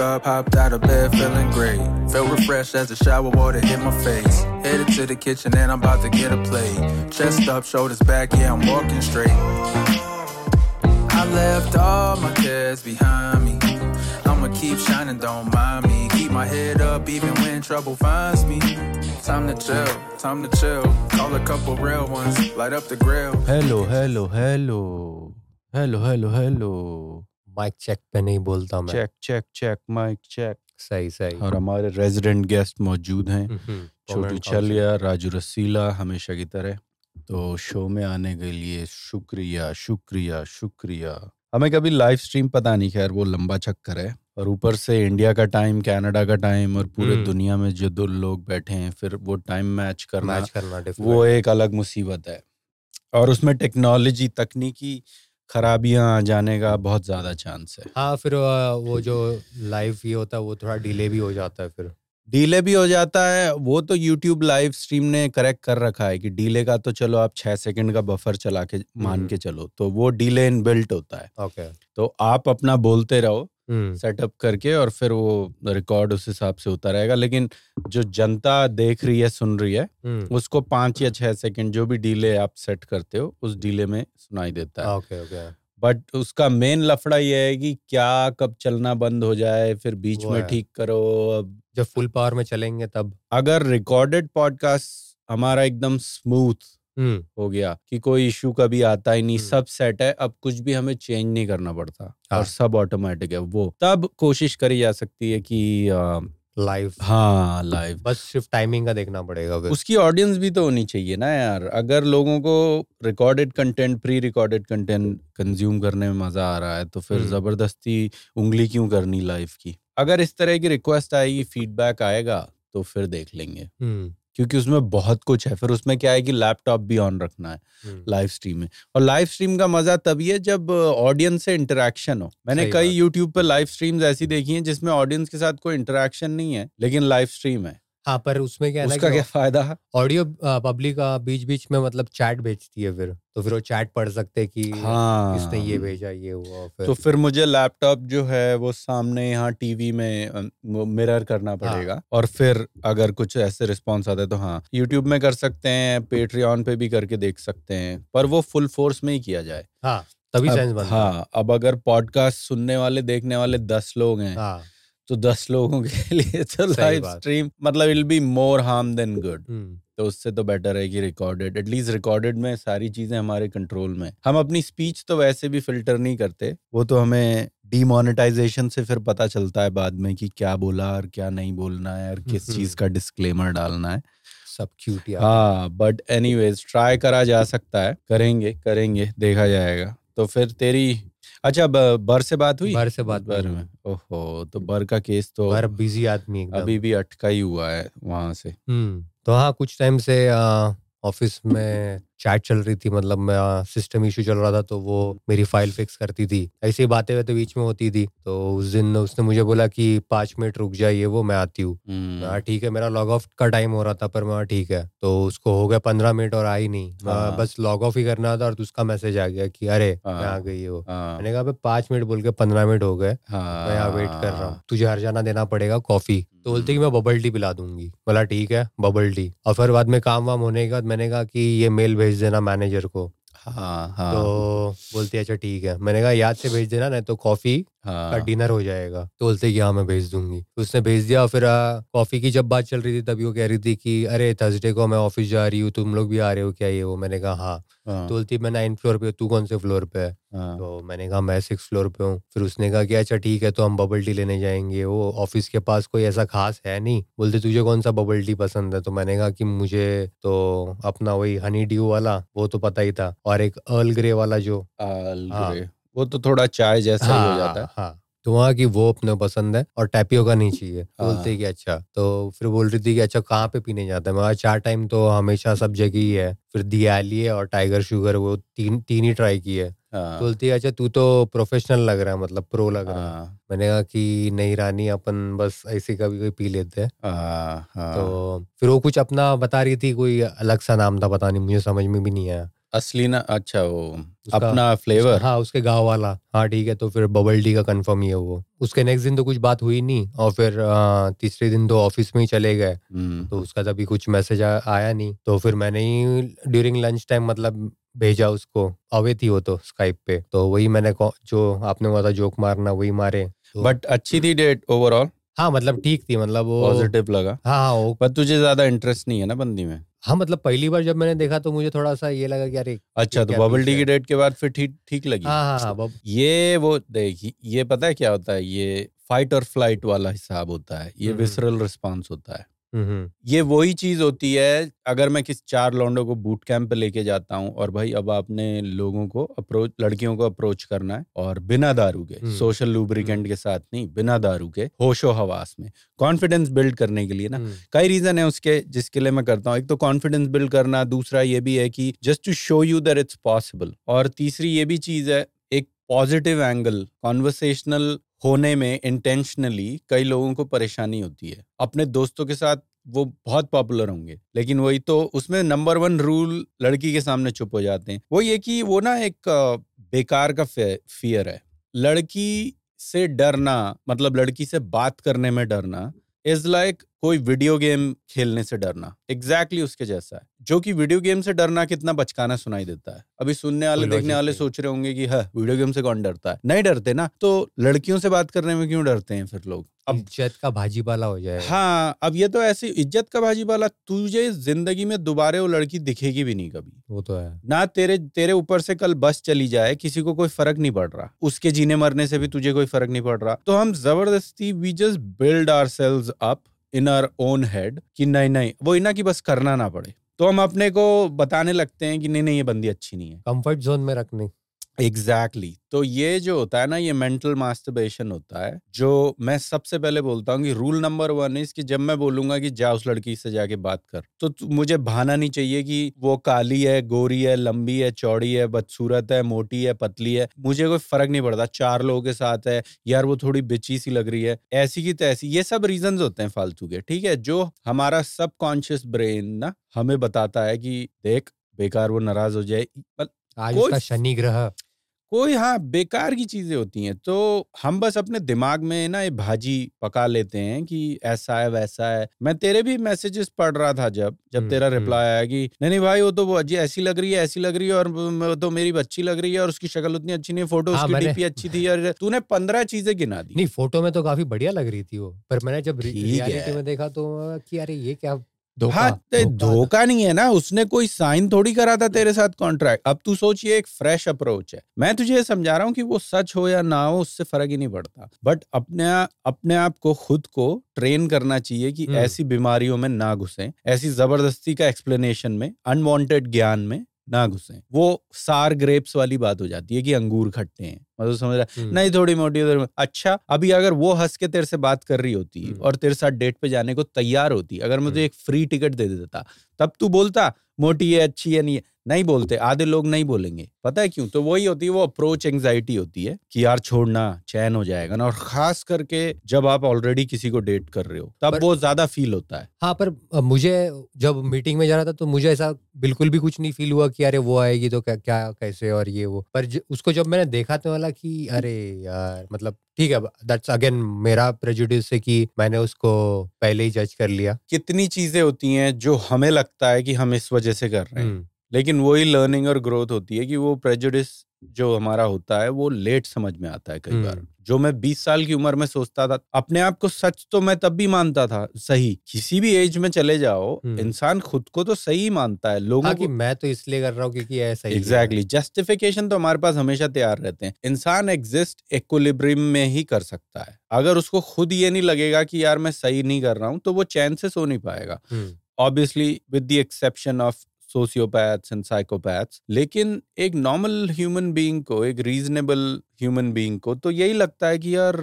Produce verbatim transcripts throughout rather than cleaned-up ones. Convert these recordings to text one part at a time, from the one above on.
up, hopped out of bed feeling great. Felt refreshed as the shower water hit my face. Headed to the kitchen and I'm about to get a plate. Chest up, shoulders back, yeah, I'm walking straight. I left all my cares behind me. I'ma keep shining, don't mind me. Keep my head up even when trouble finds me. Time to chill, time to chill. Call a couple real ones, light up the grill. Hello, hello, hello. Hello, hello, hello. Mic check पे नहीं बोलता मैं. Check check check mic check. सही सही. और हमारे resident guest मौजूद हैं, छोटू चलिया, राजू रसीला, हमेशा की तरह. तो शो में आने के लिए शुक्रिया शुक्रिया शुक्रिया. हमें कभी लाइव स्ट्रीम पता नहीं, खैर वो लंबा चक्कर है. और ऊपर से इंडिया का टाइम, कनाडा का टाइम और पूरे दुनिया में जो दो लोग बैठे हैं, फिर वो टाइम मैच करना, मैच करना वो एक अलग मुसीबत है. और उसमें टेक्नोलॉजी, तकनीकी खराबियां आ जाने का बहुत ज़्यादा चांस है. हाँ, फिर वो जो लाइव ये होता है वो थोड़ा डिले भी हो जाता है. फिर डिले भी हो जाता है, वो तो YouTube लाइव स्ट्रीम ने करेक्ट कर रखा है कि डिले का तो चलो आप छः सेकंड का बफर चला के मान के चलो, तो वो डिले इनबिल्ट होता है. Okay okay. तो आप अपना बोलते रहो सेटअप करके और फिर वो रिकॉर्ड उस हिसाब से होता रहेगा. लेकिन जो जनता देख रही है, सुन रही है, उसको पाँच या छः सेकंड जो भी डिले आप सेट करते हो उस डिले में सुनाई देता है. Okay okay. बट उसका मेन लफड़ा ये है कि क्या कब चलना बंद हो जाए, फिर बीच में ठीक करो. अब जब फुल पावर में चलेंगे तब. अगर रिकॉर्डेड पॉडकास्ट हमारा एकदम स्मूथ हो गया कि कोई इशू कभी आता ही नहीं, सब सेट है, अब कुछ भी हमें चेंज नहीं करना पड़ता और सब ऑटोमेटिक है, वो तब कोशिश करी जा सकती है कि लाइव. हाँ लाइव, बस सिर्फ टाइमिंग का देखना पड़ेगा. उसकी ऑडियंस भी तो होनी चाहिए ना यार. अगर लोगों को recorded content, pre recorded content consume करने में मजा आ रहा है तो फिर जबरदस्ती उंगली क्यों करनी लाइव की. अगर इस तरह की रिक्वेस्ट आएगी, फीडबैक आएगा तो फिर देख लेंगे, क्योंकि उसमें बहुत कुछ है. फिर उसमें क्या है कि लैपटॉप भी ऑन रखना है लाइव स्ट्रीम में. और लाइव स्ट्रीम का मजा तभी है जब ऑडियंस से इंटरेक्शन हो. मैंने कई यूट्यूब पर लाइव स्ट्रीम्स ऐसी देखी हैं जिसमें ऑडियंस के साथ कोई इंटरेक्शन नहीं है लेकिन लाइव स्ट्रीम है. हाँ, पर उसमें क्या है, उसका क्या फायदा है. ऑडियो पब्लिक बीच बीच में मतलब चैट भेजती है, फिर तो फिर वो चैट पढ़ सकते कि हाँ इसने ये भेजा, ये हुआ. फिर तो फिर मुझे लैपटॉप जो है वो सामने यहाँ टीवी में मिरर करना पड़ेगा. हाँ. और फिर अगर कुछ ऐसे रिस्पॉन्स आता है तो हाँ यूट्यूब में कर सकते हैं, पेट्रियन पे भी करके देख सकते हैं, पर वो फुल फोर्स में ही किया जाए. हाँ तभी चैलेंज बनता है. हाँ, अब अगर पॉडकास्ट सुनने वाले देखने वाले दस लोग हैं तो दस लोगों के लिए तो लाइव स्ट्रीम मतलब it will be more harm than good. तो उससे तो बेटर है कि रिकॉर्डेड, एटलीस्ट रिकॉर्डेड में सारी चीजें हमारे कंट्रोल में. हम अपनी स्पीच तो वैसे भी फिल्टर नहीं करते, वो तो हमें डीमोनेटाइजेशन से फिर पता चलता है बाद में कि क्या बोला और क्या नहीं बोलना है और किस चीज का डिस्क्लेमर डालना है. सब क्यूट यार. हाँ, बट एनीवेज ट्राई करा जा सकता है. करेंगे करेंगे देखा जाएगा. तो फिर तेरी अच्छा बर से बात हुई. बर से बात बर में. ओहो, तो बर का केस तो बर बिजी आदमी अभी भी अटका ही हुआ है वहां से. तो हाँ, कुछ टाइम से ऑफिस में चैट चल रही थी, मतलब मैं सिस्टम इशू चल रहा था तो वो मेरी फाइल फिक्स करती थी, ऐसी बातें बातें बीच में होती थी. तो उस दिन उसने मुझे बोला कि पाँच मिनट रुक जाइए, वो मैं आती हूँ. मैं ठीक है, मेरा लॉग ऑफ का टाइम हो रहा था पर मैं ठीक है. तो उसको हो गया पंद्रह मिनट और आई नहीं. हाँ. बस लॉग ऑफ ही करना था और उसका मैसेज आ गया कि अरे मैं आ गई हो. मैंने कहा पाँच मिनट बोल के पंद्रह मिनट हो गए, मैं यहाँ वेट कर रहा हूँ, तुझे हरजाना देना पड़ेगा कॉफी. तो बोलती कि मैं बबल टी पिला दूंगी. बोला ठीक है बबल टी. और फिर बाद में काम वाम होने के बाद मैंने कहा कि ये मेल भेज देना मैनेजर को. हाँ, हाँ. तो बोलती है अच्छा ठीक है. मैंने कहा याद से भेज देना नहीं तो कॉफी हाँ. का डिनर हो जाएगा. तो बोलते कि हाँ मैं भेज दूंगी. उसने भेज दिया. और फिर कॉफी की जब बात चल रही थी तभी वो कह रही थी कि अरे थर्सडे को मैं ऑफिस जा रही हूँ, तुम लोग भी आ रहे हो क्या ये वो. मैंने कहा हाँ. हाँ. तो बोलती मैं नाइन्थ फ्लोर पे, तू कौन से फ्लोर पे है. हाँ. तो मैंने कहा मैं सिक्स फ्लोर पे हूँ. फिर उसने कहा कि अच्छा ठीक है तो हम बबल टी लेने जाएंगे, वो ऑफिस के पास कोई ऐसा खास है नहीं. बोलते तुझे कौन सा बबल टी पसंद है. तो मैंने कहा कि मुझे तो अपना वही हनी ड्यू वाला वो तो पता ही था, और एक अर्ल ग्रे वाला जो वो तो थोड़ा चाय जैसा हाँ, ही हो जाता है. हाँ, तो वहाँ की वो अपने पसंद है और टैपियो का नहीं चाहिए. बोलते कि अच्छा. तो फिर बोल रही थी कि अच्छा कहाँ पे पीने जाता है. मैं चार टाइम तो हमेशा सब जगह ही है. फिर दियाली और टाइगर शुगर वो तीन तीन ही ट्राई किए. तो बोलती है अच्छा तू तो प्रोफेशनल लग रहा है, मतलब प्रो लग रहा है. मैंने कहा कि नहीं रानी, अपन बस ऐसे कभी कोई पी लेते हैं. तो फिर वो कुछ अपना बता रही थी, कोई अलग सा नाम था, पता नहीं मुझे समझ में भी नहीं आया. असली ना, अच्छा वो उसका, अपना फ्लेवर, हाँ उसके गाँव वाला, हाँ ठीक है। तो फिर बबल टी का कंफर्म ही है वो। उसके नेक्स्ट दिन तो कुछ बात हुई नहीं, और फिर तीसरे दिन तो ऑफिस में ही चले गए, तो उसका तभी कुछ मैसेज आया नहीं। तो फिर मैंने ही ड्यूरिंग लंच टाइम मतलब भेजा उसको, अवे थी वो तो स्काइप पे, तो वही मैंने जो आपने बोला था जोक मारना वही मारे। बट अच्छी थी डेट ओवरऑल? हाँ मतलब ठीक थी, मतलब वो पॉजिटिव लगा। हाँ पर तुझे ज्यादा इंटरेस्ट नहीं है ना बंदी में? हाँ मतलब पहली बार जब मैंने देखा तो मुझे थोड़ा सा ये लगा कि यार एक, अच्छा तो बबल टी की डेट के बाद फिर ठीक ठीक लगी। हाँ हाँ बब... ये वो देखिए, ये पता है क्या होता है, ये फाइट और फ्लाइट वाला हिसाब होता है, ये विसरल रिस्पॉन्स होता है। ये वही चीज होती है, अगर मैं किस चार लौंडों को बूट कैंप पे लेके जाता हूँ और भाई अब आपने लोगों को अप्रोच, लड़कियों को अप्रोच करना है, और बिना दारू के, सोशल लुब्रिकेंट के साथ नहीं, बिना दारू के, होशो हवास में, कॉन्फिडेंस बिल्ड करने के लिए ना कई रीजन है उसके जिसके लिए मैं करता हूँ। एक तो कॉन्फिडेंस बिल्ड करना, दूसरा ये भी है कि just to show you that it's possible, और तीसरी ये भी चीज है एक पॉजिटिव एंगल कॉन्वर्सेशनल होने में। इंटेंशनली कई लोगों को परेशानी होती है, अपने दोस्तों के साथ वो बहुत पॉपुलर होंगे, लेकिन वही तो उसमें नंबर वन रूल लड़की के सामने चुप हो जाते हैं, वो ये कि वो ना एक बेकार का फियर है। लड़की से डरना, मतलब लड़की से बात करने में डरना, इज लाइक like कोई वीडियो गेम खेलने से डरना। एग्जैक्टली exactly उसके जैसा है, जो कि वीडियो गेम से डरना कितना बचकाना सुनाई देता है। अभी सुनने वाले देखने वाले सोच रहे होंगे कि हाँ वीडियो गेम से कौन डरता है, नहीं डरते ना, तो लड़कियों से बात करने में क्यों डरते हैं फिर लोग? अब इज्जत का भाजीपाला हो जाए। हाँ अब ये तो ऐसी इज्जत का भाजीपाला, तुझे जिंदगी में दोबारा वो लड़की दिखेगी भी नहीं कभी। वो तो है ना, तेरे तेरे ऊपर से कल बस चली जाए किसी को कोई फर्क नहीं पड़ रहा, उसके जीने मरने से भी तुझे कोई फर्क नहीं पड़ रहा। तो हम जबरदस्ती we just build ourselves up in our own head कि नहीं नहीं वो इना की बस करना ना पड़े, तो हम अपने को बताने लगते हैं कि नहीं नहीं ये बंदी अच्छी नहीं है, कंफर्ट जोन में रखने। Exactly exactly. तो ये जो होता है ना, ये मेंटल मास्टरबेशन होता है, जो मैं सबसे पहले बोलता हूँ कि रूल नंबर वन इज कि जब मैं बोलूंगा कि जा उस लड़की से जाके बात कर, तो मुझे भाना नहीं चाहिए कि वो काली है, गोरी है, लंबी है, चौड़ी है, बदसूरत है, मोटी है, पतली है, मुझे कोई फर्क नहीं पड़ता। चार लोगों के साथ है यार, वो थोड़ी बिची सी लग रही है, ऐसी की तैसी, ये सब रीजन होते हैं फालतू के, ठीक है, जो हमारा सबकॉन्शियस ब्रेन ना हमें बताता है कि देख बेकार वो नाराज हो जाए, आज उसका शनि ग्रह कोई, हाँ बेकार की चीजें होती हैं। तो हम बस अपने दिमाग में ना ये भाजी पका लेते हैं कि ऐसा है वैसा है। मैं तेरे भी मैसेजेस पढ़ रहा था जब जब तेरा रिप्लाई आया कि नहीं नहीं भाई वो तो वो ऐसी लग रही है ऐसी लग रही है, और तो मेरी बच्ची लग रही है, और उसकी शक्ल उतनी अच्छी नहीं, फोटो उसकी डीपी अच्छी थी, और तूने पंद्रह चीजें गिना दी। नहीं फोटो में तो काफी बढ़िया लग रही थी वो, पर मैंने जब रियलिटी में देखा तो कि अरे ये क्या धोखा, हाँ, धोखा नहीं है ना, उसने कोई साइन थोड़ी करा था तेरे साथ कॉन्ट्रैक्ट। अब तू सोचिए एक फ्रेश अप्रोच है, मैं तुझे समझा रहा हूँ कि वो सच हो या ना हो उससे फर्क ही नहीं पड़ता, बट अपने अपने आप को, खुद को ट्रेन करना चाहिए कि ऐसी बीमारियों में ना घुसें, ऐसी जबरदस्ती का एक्सप्लेनेशन में, अनवांटेड ज्ञान में ना घुसें। वो सार ग्रेप्स वाली बात हो जाती है कि अंगूर खट्टे हैं, मतलब समझ रहा है, नहीं थोड़ी मोटी उधर। अच्छा अभी अगर वो हंस के तेरे से बात कर रही होती और तेरे साथ डेट पे जाने को तैयार होती, अगर मुझे एक फ्री टिकट दे देता तब तू बोलता मोटी है अच्छी है, नहीं है, नहीं बोलते, आधे लोग नहीं बोलेंगे, पता है क्यों? तो वही होती है वो अप्रोच एंग्जाइटी होती है कि यार छोड़ना, चैन हो जाएगा ना, और खास करके जब आप ऑलरेडी किसी को डेट कर रहे हो तब वो ज्यादा फील होता है। हाँ पर मुझे जब मीटिंग में जा रहा था तो मुझे ऐसा बिल्कुल भी कुछ नहीं फील हुआ कि अरे वो आएगी तो क्या, क्या कैसे और ये वो, पर ज, उसको जब मैंने देखा तो वाला कि अरे यार मतलब ठीक है, दैट्स अगेन मेरा प्रेजुडिस है कि मैंने उसको पहले ही जज कर लिया। कितनी चीजें होती हैं जो हमें लगता है कि हम इस वजह से कर रहे हैं, लेकिन वही लर्निंग और ग्रोथ होती है कि वो प्रेजुडिस जो हमारा होता है वो लेट समझ में आता है कई बार। जो मैं बीस साल की उम्र में सोचता था अपने आप को सच, तो मैं तब भी मानता था सही। किसी भी एज में चले जाओ, इंसान खुद को तो सही मानता है, लोगों हाँ को मैं तो इसलिए कर रहा हूँ क्योंकि ऐसा ही एग्जैक्टली जस्टिफिकेशन तो हमारे पास हमेशा तैयार रहते हैं। इंसान एग्जिस्ट इक्विलिब्रियम में ही कर सकता है, अगर उसको खुद ये नहीं लगेगा कि यार मैं सही नहीं कर रहा हूँ तो वो चैन से सो नहीं पाएगा, obviously with the exception of sociopaths and psychopaths. लेकिन एक नॉर्मल ह्यूमन बीइंग को, एक रीजनेबल ह्यूमन बीइंग को, तो यही लगता है कि यार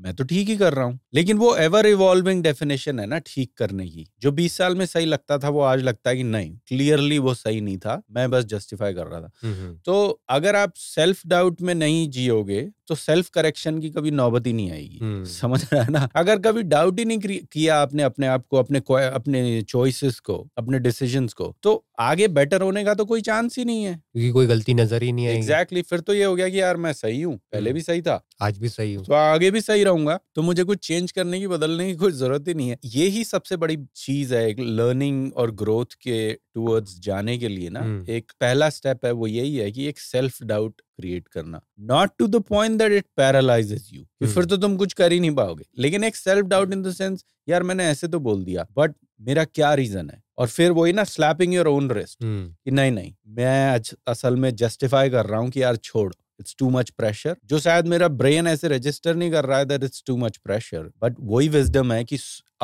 मैं तो ठीक ही कर रहा हूँ। लेकिन वो एवर इवॉल्विंग डेफिनेशन है ना ठीक करने की, जो बीस साल में सही लगता था वो आज लगता है कि नहीं, क्लियरली वो सही नहीं था, मैं बस जस्टिफाई कर रहा था। तो अगर आप सेल्फ डाउट में नहीं जियोगे तो सेल्फ करेक्शन की कभी नौबत ही नहीं आएगी, समझ रहा है ना। अगर कभी डाउट ही नहीं किया आपने अपने आप को, अपने अपने चॉइसेस को, अपने डिसीजंस को, तो आगे बेटर होने का तो कोई चांस ही नहीं है, क्योंकि कोई गलती नजर ही नहीं आएगी। एग्जैक्टली, फिर तो ये हो गया कि यार मैं सही हूँ, पहले भी सही था, आज भी सही हूँ, तो आगे भी सही रहूंगा, तो मुझे कुछ चेंज करने की, बदलने की कोई जरूरत ही नहीं है। यही सबसे बड़ी चीज है एक लर्निंग और ग्रोथ के टुवर्ड्स जाने के लिए ना, एक पहला स्टेप है वो यही है कि एक सेल्फ डाउट क्रिएट करना, not to the point that it paralyses you, फिर तो तुम कुछ कर ही नहीं पाओगे, लेकिन एक self doubt in the sense यार मैंने ऐसे तो बोल दिया बट मेरा क्या रीजन है, और फिर वही ना स्लैपिंग योर ओन रिस्ट कि नहीं नहीं मैं असल में जस्टिफाई कर रहा हूँ कि यार छोड़, इट्स टू मच प्रेशर, जो शायद मेरा ब्रेन ऐसे रजिस्टर नहीं कर रहा है that it's too much pressure, but वही विजडम है कि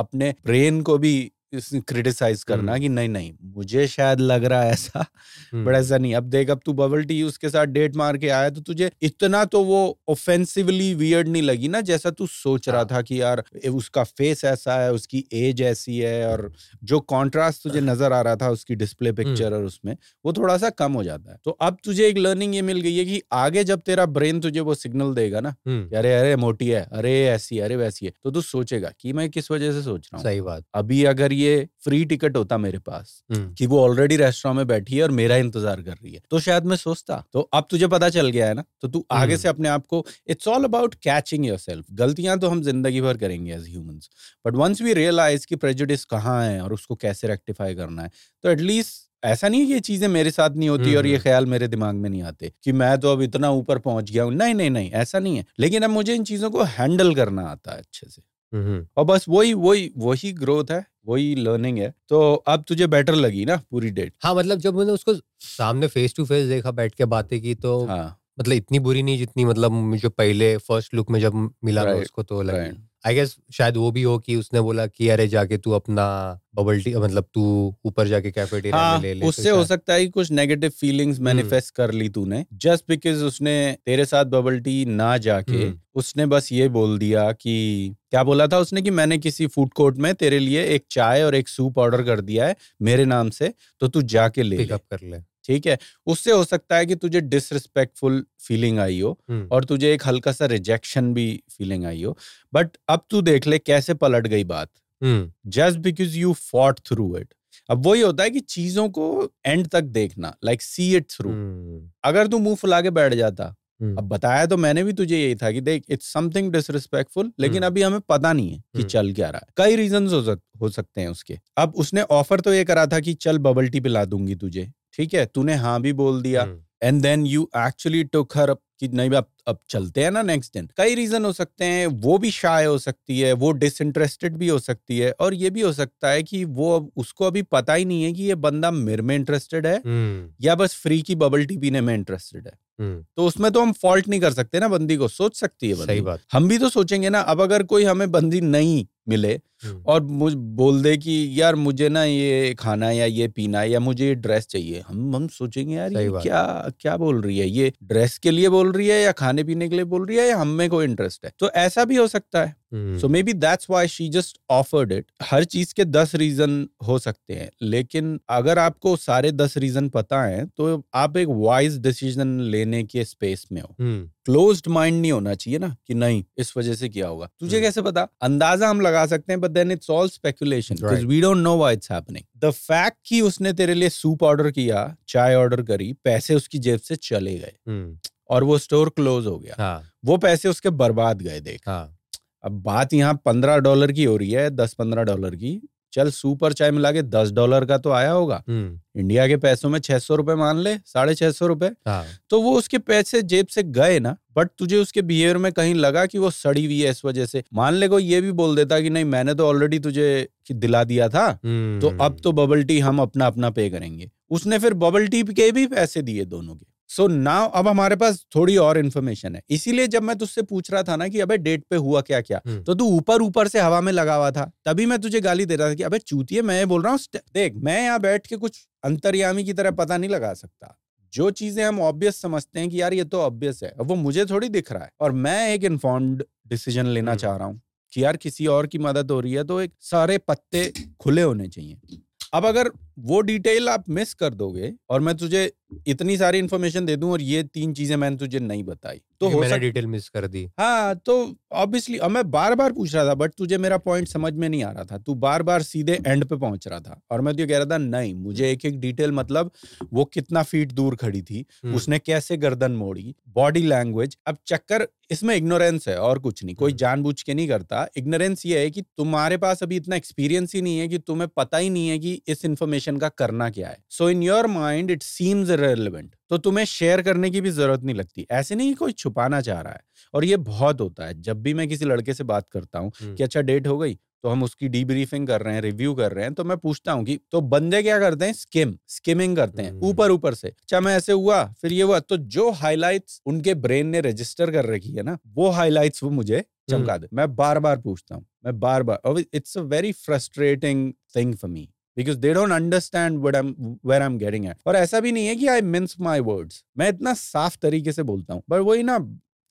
अपने ब्रेन को भी क्रिटिसाइज करना कि नहीं नहीं मुझे शायद लग रहा है ऐसा बट ऐसा नहीं, अब देख अब तू बबल टी उसके साथ डेट मार के आया तो तुझे इतना तो वो ऑफेंसिवली वियर्ड नहीं लगी ना जैसा तू सोच रहा था कि यार उसका फेस ऐसा है, उसकी एज ऐसी है, और जो कॉन्ट्रास्ट तुझे नजर आ रहा था उसकी डिस्प्ले पिक्चर और उसमें, वो थोड़ा सा कम हो जाता है। तो अब तुझे एक लर्निंग ये मिल गई है कि आगे जब तेरा ब्रेन तुझे वो सिग्नल देगा ना अरे अरे मोटी है, अरे ऐसी, अरे वैसी है, तो तू सोचेगा कि मैं किस वजह से सोच रहा हूँ। सही बात। अभी अगर ये फ्री टिकट होता मेरे पास कि वो ऑलरेडी रेस्टोरेंट में बैठी है और मेरा इंतजार कर रही है तो शायद मैं सोचता। तो अब तुझे पता चल गया है ना, तो तू आगे से अपने आप को, it's all about catching yourself. गलतियां तो हम जिंदगी भर करेंगे as humans, but once we realise कि प्रेजुडिस कहाँ है और उसको कैसे रेक्टिफाई करना है, तो एटलीस्ट ऐसा नहीं है कि ये चीजें मेरे साथ नहीं होती और ये ख्याल मेरे दिमाग में नहीं आते कि मैं तो अब इतना ऊपर पहुंच गया हूँ। नहीं नहीं नहीं ऐसा नहीं है, लेकिन अब मुझे इन चीजों को हैंडल करना आता है अच्छे से, और बस वही वही वही ग्रोथ है, वही लर्निंग है। तो अब तुझे बेटर लगी ना पूरी डेट? हाँ, मतलब जब मैंने उसको सामने फेस टू फेस देखा, बैठ के बातें की, तो हाँ. मतलब इतनी बुरी नहीं जितनी मतलब मुझे पहले फर्स्ट लुक में जब मिला right. उसको तो right. आई गेस शायद वो भी हो कि उसने बोला कि अरे जाके तू अपना बबल टी मतलब तू ऊपर जाके कैफेटेरिया हाँ, में ले ले, उससे हो सकता है कि कुछ नेगेटिव फीलिंग्स मैनिफेस्ट कर ली तूने, जस्ट बिकॉज उसने तेरे साथ बबल टी ना जाके उसने बस ये बोल दिया कि क्या बोला था उसने कि मैंने किसी फूड कोर्ट में तेरे लिए एक चाय और एक सूप ऑर्डर कर दिया है मेरे नाम से, तो तू जाके ले पिकअप कर ले, ठीक है। उससे हो सकता है कि तुझे डिसरिस्पेक्टफुल फीलिंग आई हो और तुझे एक हल्का सा रिजेक्शन भी फीलिंग आई हो, बट अब तू देख ले कैसे पलट गई बात, just because you fought through it. अब वही होता है कि चीजों को एंड तक देखना, लाइक सी इट थ्रू। अगर तू मुंह फुला के बैठ जाता, अब बताया तो मैंने भी तुझे यही था कि देख इट्स समथिंग डिसरिस्पेक्टफुल, लेकिन अभी हमें पता नहीं है कि चल क्या रहा है, कई रीजंस हो, हो सकते हैं उसके। अब उसने ऑफर तो ये करा था कि चल बबल टी पिला दूंगी तुझे, ठीक है, तूने हाँ भी बोल दिया, and then you actually took her up कि नहीं अब अब चलते हैं ना नेक्स्ट दिन। कई रीजन हो सकते हैं, वो भी शाय हो सकती है, वो डिसइंटरेस्टेड भी हो सकती है, और ये भी हो सकता है कि वो अब उसको अभी पता ही नहीं है कि ये बंदा मेरे में इंटरेस्टेड है या बस फ्री की बबल टी पीने में इंटरेस्टेड है। तो उसमें तो हम फॉल्ट नहीं कर सकते ना, बंदी को सोच सकती है बंदी। सही बात। हम भी तो सोचेंगे ना। अब अगर कोई हमें बंदी नहीं मिले और मुझे बोल दे कि यार मुझे ना ये खाना या ये पीना या मुझे ये ड्रेस चाहिए, हम हम सोचेंगे यार ये क्या क्या बोल रही है, ये ड्रेस के लिए बोल रही है या खाने पीने के लिए बोल रही है या हमें कोई इंटरेस्ट है, तो ऐसा भी हो सकता है। So maybe that's why she just offered it. हर चीज के दस रीजन हो सकते हैं, लेकिन अगर आपको सारे दस रीजन पता है तो आप एक वाइज डिसीजन लेने के स्पेस में हो। क्लोज्ड माइंड नहीं होना चाहिए ना कि नहीं इस वजह से क्या होगा। तुझे कैसे पता? अंदाजा हम लगा सकते हैं, but then it's all speculation because we don't know why it's happening. The fact कि उसने तेरे लिए सूप ऑर्डर किया, चाय ऑर्डर करी, पैसे उसकी जेब से चले गए और वो स्टोर क्लोज हो गया, हाँ। वो पैसे उसके बर्बाद गए। देख, हाँ। अब बात यहाँ पंद्रह डॉलर की हो रही है, दस पंद्रह डॉलर की। चल सूप और चाय मिला के दस डॉलर का तो आया होगा, इंडिया के पैसों में छह सौ रुपए मान ले, साढ़े छह सौ रुपए, हाँ। तो वो उसके पैसे जेब से गए ना, बट तुझे उसके बिहेवियर में कहीं लगा कि वो सड़ी हुई है इस वजह से। मान ले कोई ये भी बोल देता कि नहीं मैंने तो ऑलरेडी तुझे दिला दिया था, तो अब तो बबल टी हम अपना अपना पे करेंगे। उसने फिर बबल टी के भी पैसे दिए दोनों के। सो so नाउ अब हमारे पास थोड़ी और इन्फॉर्मेशन है। इसीलिए जब मैं तुझसे पूछ रहा था ना कि अबे डेट पे हुआ क्या क्या, तो तू ऊपर ऊपर से हवा में लगा हुआ था, तभी मैं तुझे गाली दे रहा था कि अबे चूतिए, मैं बोल रहा हूँ देख मैं यहाँ बैठ के कुछ अंतर्यामी की तरह पता नहीं लगा सकता। जो चीजें हम ऑब्वियस समझते हैं कि यार ये तो ऑब्वियस है, वो मुझे थोड़ी दिख रहा है, और मैं एक इन्फॉर्म्ड डिसीजन लेना चाह रहा हूँ कि यार किसी और की मदद हो रही है, तो एक सारे पत्ते खुले होने चाहिए। अब अगर वो डिटेल आप मिस कर दोगे और मैं तुझे इतनी सारी इन्फॉर्मेशन दे दूं और ये तीन चीजें मैंने तुझे नहीं बताई, तो हो मैंने डिटेल मिस कर दी। हाँ, तो ऑब्वियसली, और मैं बार बार पूछ रहा था बट तुझे मेरा पॉइंट समझ में नहीं आ रहा था, तू बार बार सीधे एंड पे पहुंच रहा था, और मैं तो कह रहा था नहीं, मुझे एक एक डिटेल, मतलब वो कितना फीट दूर खड़ी थी, उसने कैसे गर्दन मोड़ी, बॉडी लैंग्वेज। अब चक्कर इसमें इग्नोरेंस है और कुछ नहीं, कोई जानबूझ के नहीं करता। इग्नोरेंस ये है कि तुम्हारे पास अभी इतना एक्सपीरियंस ही नहीं है कि तुम्हें पता ही नहीं है कि इस इन्फॉर्मेशन का करना क्या है। So in your mind it seems relevant, तो तुम्हें शेयर करने की भी जरूरत नहीं लगती। ऐसे नहीं कोई छुपाना चाह रहा है, और ये बहुत होता है। जब भी मैं किसी लड़के से बात करता हूँ कि अच्छा डेट हो गई, तो हम उसकी डीब्रीफिंग कर रहे हैं, रिव्यू कर रहे हैं, तो मैं पूछता हूँ कि तो बंदे क्या करते हैं, स्किम स्किमिंग करते हैं, ऊपर ऊपर से, अच्छा मैं ऐसे हुआ फिर ये हुआ, तो जो हाईलाइट्स उनके ब्रेन ने रजिस्टर कर रखी है ना, वो हाईलाइट्स वो मुझे चमका दे। मैं बार बार पूछता हूँ, मैं बार बार, it's a very frustrating thing for me because they don't understand what I'm, where I'm getting at। और ऐसा भी नहीं है कि I mince my words, मैं इतना साफ तरीके से बोलता हूँ, पर वही ना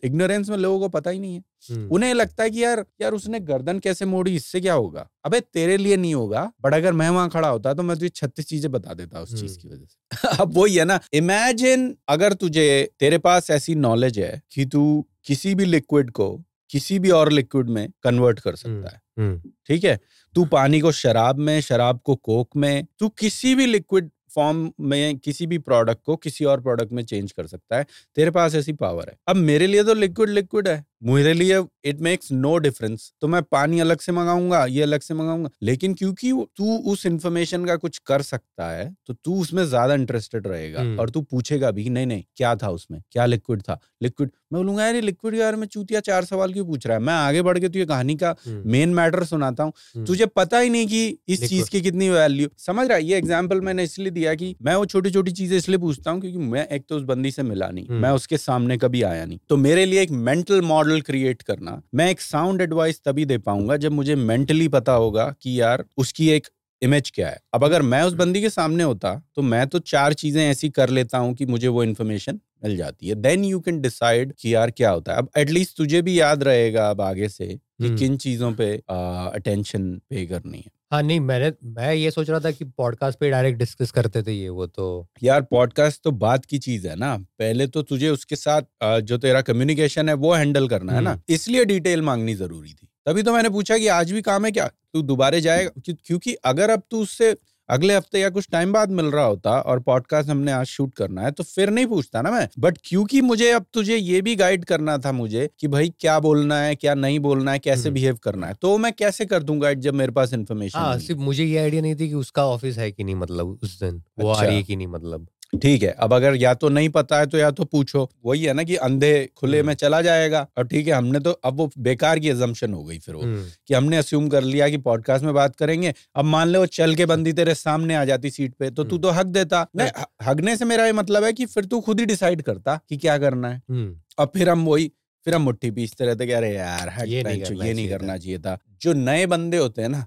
इग्नोरेंस में लोगों को पता ही नहीं है। hmm. उन्हें लगता है कि यार यार उसने गर्दन कैसे मोड़ी, इससे क्या होगा। अबे तेरे लिए नहीं होगा, बट अगर मैं वहां खड़ा होता तो मैं तुझे छत्तीस चीजें बता देता उस hmm. चीज की वजह से। अब वही है ना, इमेजिन अगर तुझे, तेरे पास ऐसी नॉलेज है कि तू किसी भी लिक्विड को किसी भी और लिक्विड में कन्वर्ट कर सकता है, ठीक है, तू पानी को शराब में, शराब को कोक में, तू किसी भी लिक्विड फॉर्म में किसी भी प्रोडक्ट को किसी और प्रोडक्ट में चेंज कर सकता है, तेरे पास ऐसी पावर है। अब मेरे लिए तो लिक्विड लिक्विड है, मेरे लिए इट मेक्स नो डिफरेंस, तो मैं पानी अलग से मंगाऊंगा, ये अलग से मंगाऊंगा, लेकिन क्योंकि तू उस इन्फॉर्मेशन का कुछ कर सकता है, तो तू उसमें ज्यादा इंटरेस्टेड रहेगा और तू पूछेगा भी, नहीं नहीं क्या था उसमें, क्या लिक्विड था, लिक्विड। मैं बोलूंगा यार लिक्विड यार मैं चूतिया चार सवाल क्यों पूछ रहा है, मैं आगे बढ़ के तुझे कहानी का मेन मैटर सुनाता हूँ, तुझे पता ही नहीं कि इस चीज की कितनी वैल्यू। समझ रहा है, ये एग्जाम्पल मैंने इसलिए दिया कि मैं वो छोटी छोटी चीजें इसलिए पूछता हूँ क्योंकि मैं एक तो उस बंदी से मिला नहीं, मैं उसके सामने कभी आया नहीं, तो मेरे लिए एक मेंटल मॉडल क्रिएट करना, मैं एक साउंड एडवाइस तभी दे पाऊंगा जब मुझे मेंटली पता होगा कि यार उसकी एक इमेज क्या है। अब अगर मैं उस बंदी के सामने होता तो मैं तो चार चीजें ऐसी कर लेता हूं कि मुझे वो इन्फॉर्मेशन मिल जाती है, देन यू कैन डिसाइड कि यार क्या होता है। अब एटलीस्ट तुझे भी याद रहेगा अब आगे से कि किन चीजों पे अटेंशन पे करनी है। हाँ नहीं, मैंने मैं ये सोच रहा था कि पॉडकास्ट पे डायरेक्ट डिस्कस करते थे ये वो, तो यार पॉडकास्ट तो बात की चीज है ना, पहले तो तुझे उसके साथ जो तेरा कम्युनिकेशन है वो हैंडल करना है ना, इसलिए डिटेल मांगनी जरूरी थी। तभी तो मैंने पूछा कि आज भी काम है क्या, तू दोबारा जाएगा, क्योंकि अगर अब तू उससे अगले हफ्ते या कुछ टाइम बाद मिल रहा होता और पॉडकास्ट हमने आज शूट करना है, तो फिर नहीं पूछता ना मैं, बट क्योंकि मुझे अब तुझे ये भी गाइड करना था मुझे कि भाई क्या बोलना है, क्या नहीं बोलना है, कैसे बिहेव करना है, तो मैं कैसे कर दूंगा जब मेरे पास इन्फॉर्मेशन। हाँ, सिर्फ मुझे ये आइडिया नहीं थी कि उसका ऑफिस है कि नहीं, मतलब उस दिन वो आ रही है कि नहीं, मतलब ठीक है। अब अगर या तो नहीं पता है तो या तो पूछो, वही है ना कि अंधे खुले में चला जाएगा। और ठीक है, हमने तो अब वो बेकार की अजम्पशन हो गई फिर वो, कि हमने अस्यूम कर लिया कि पॉडकास्ट में बात करेंगे। अब मान ले वो चल के बंदी तेरे सामने आ जाती सीट पे, तो तू तो हक देता। नहीं, हकने से मेरा ये मतलब है कि फिर तू खुद ही डिसाइड करता कि क्या करना है, और फिर हम वही फिर हम मुट्ठी पीसते रहते कि अरे यार ये नहीं करना चाहिए था। जो नए बंदे होते हैं ना,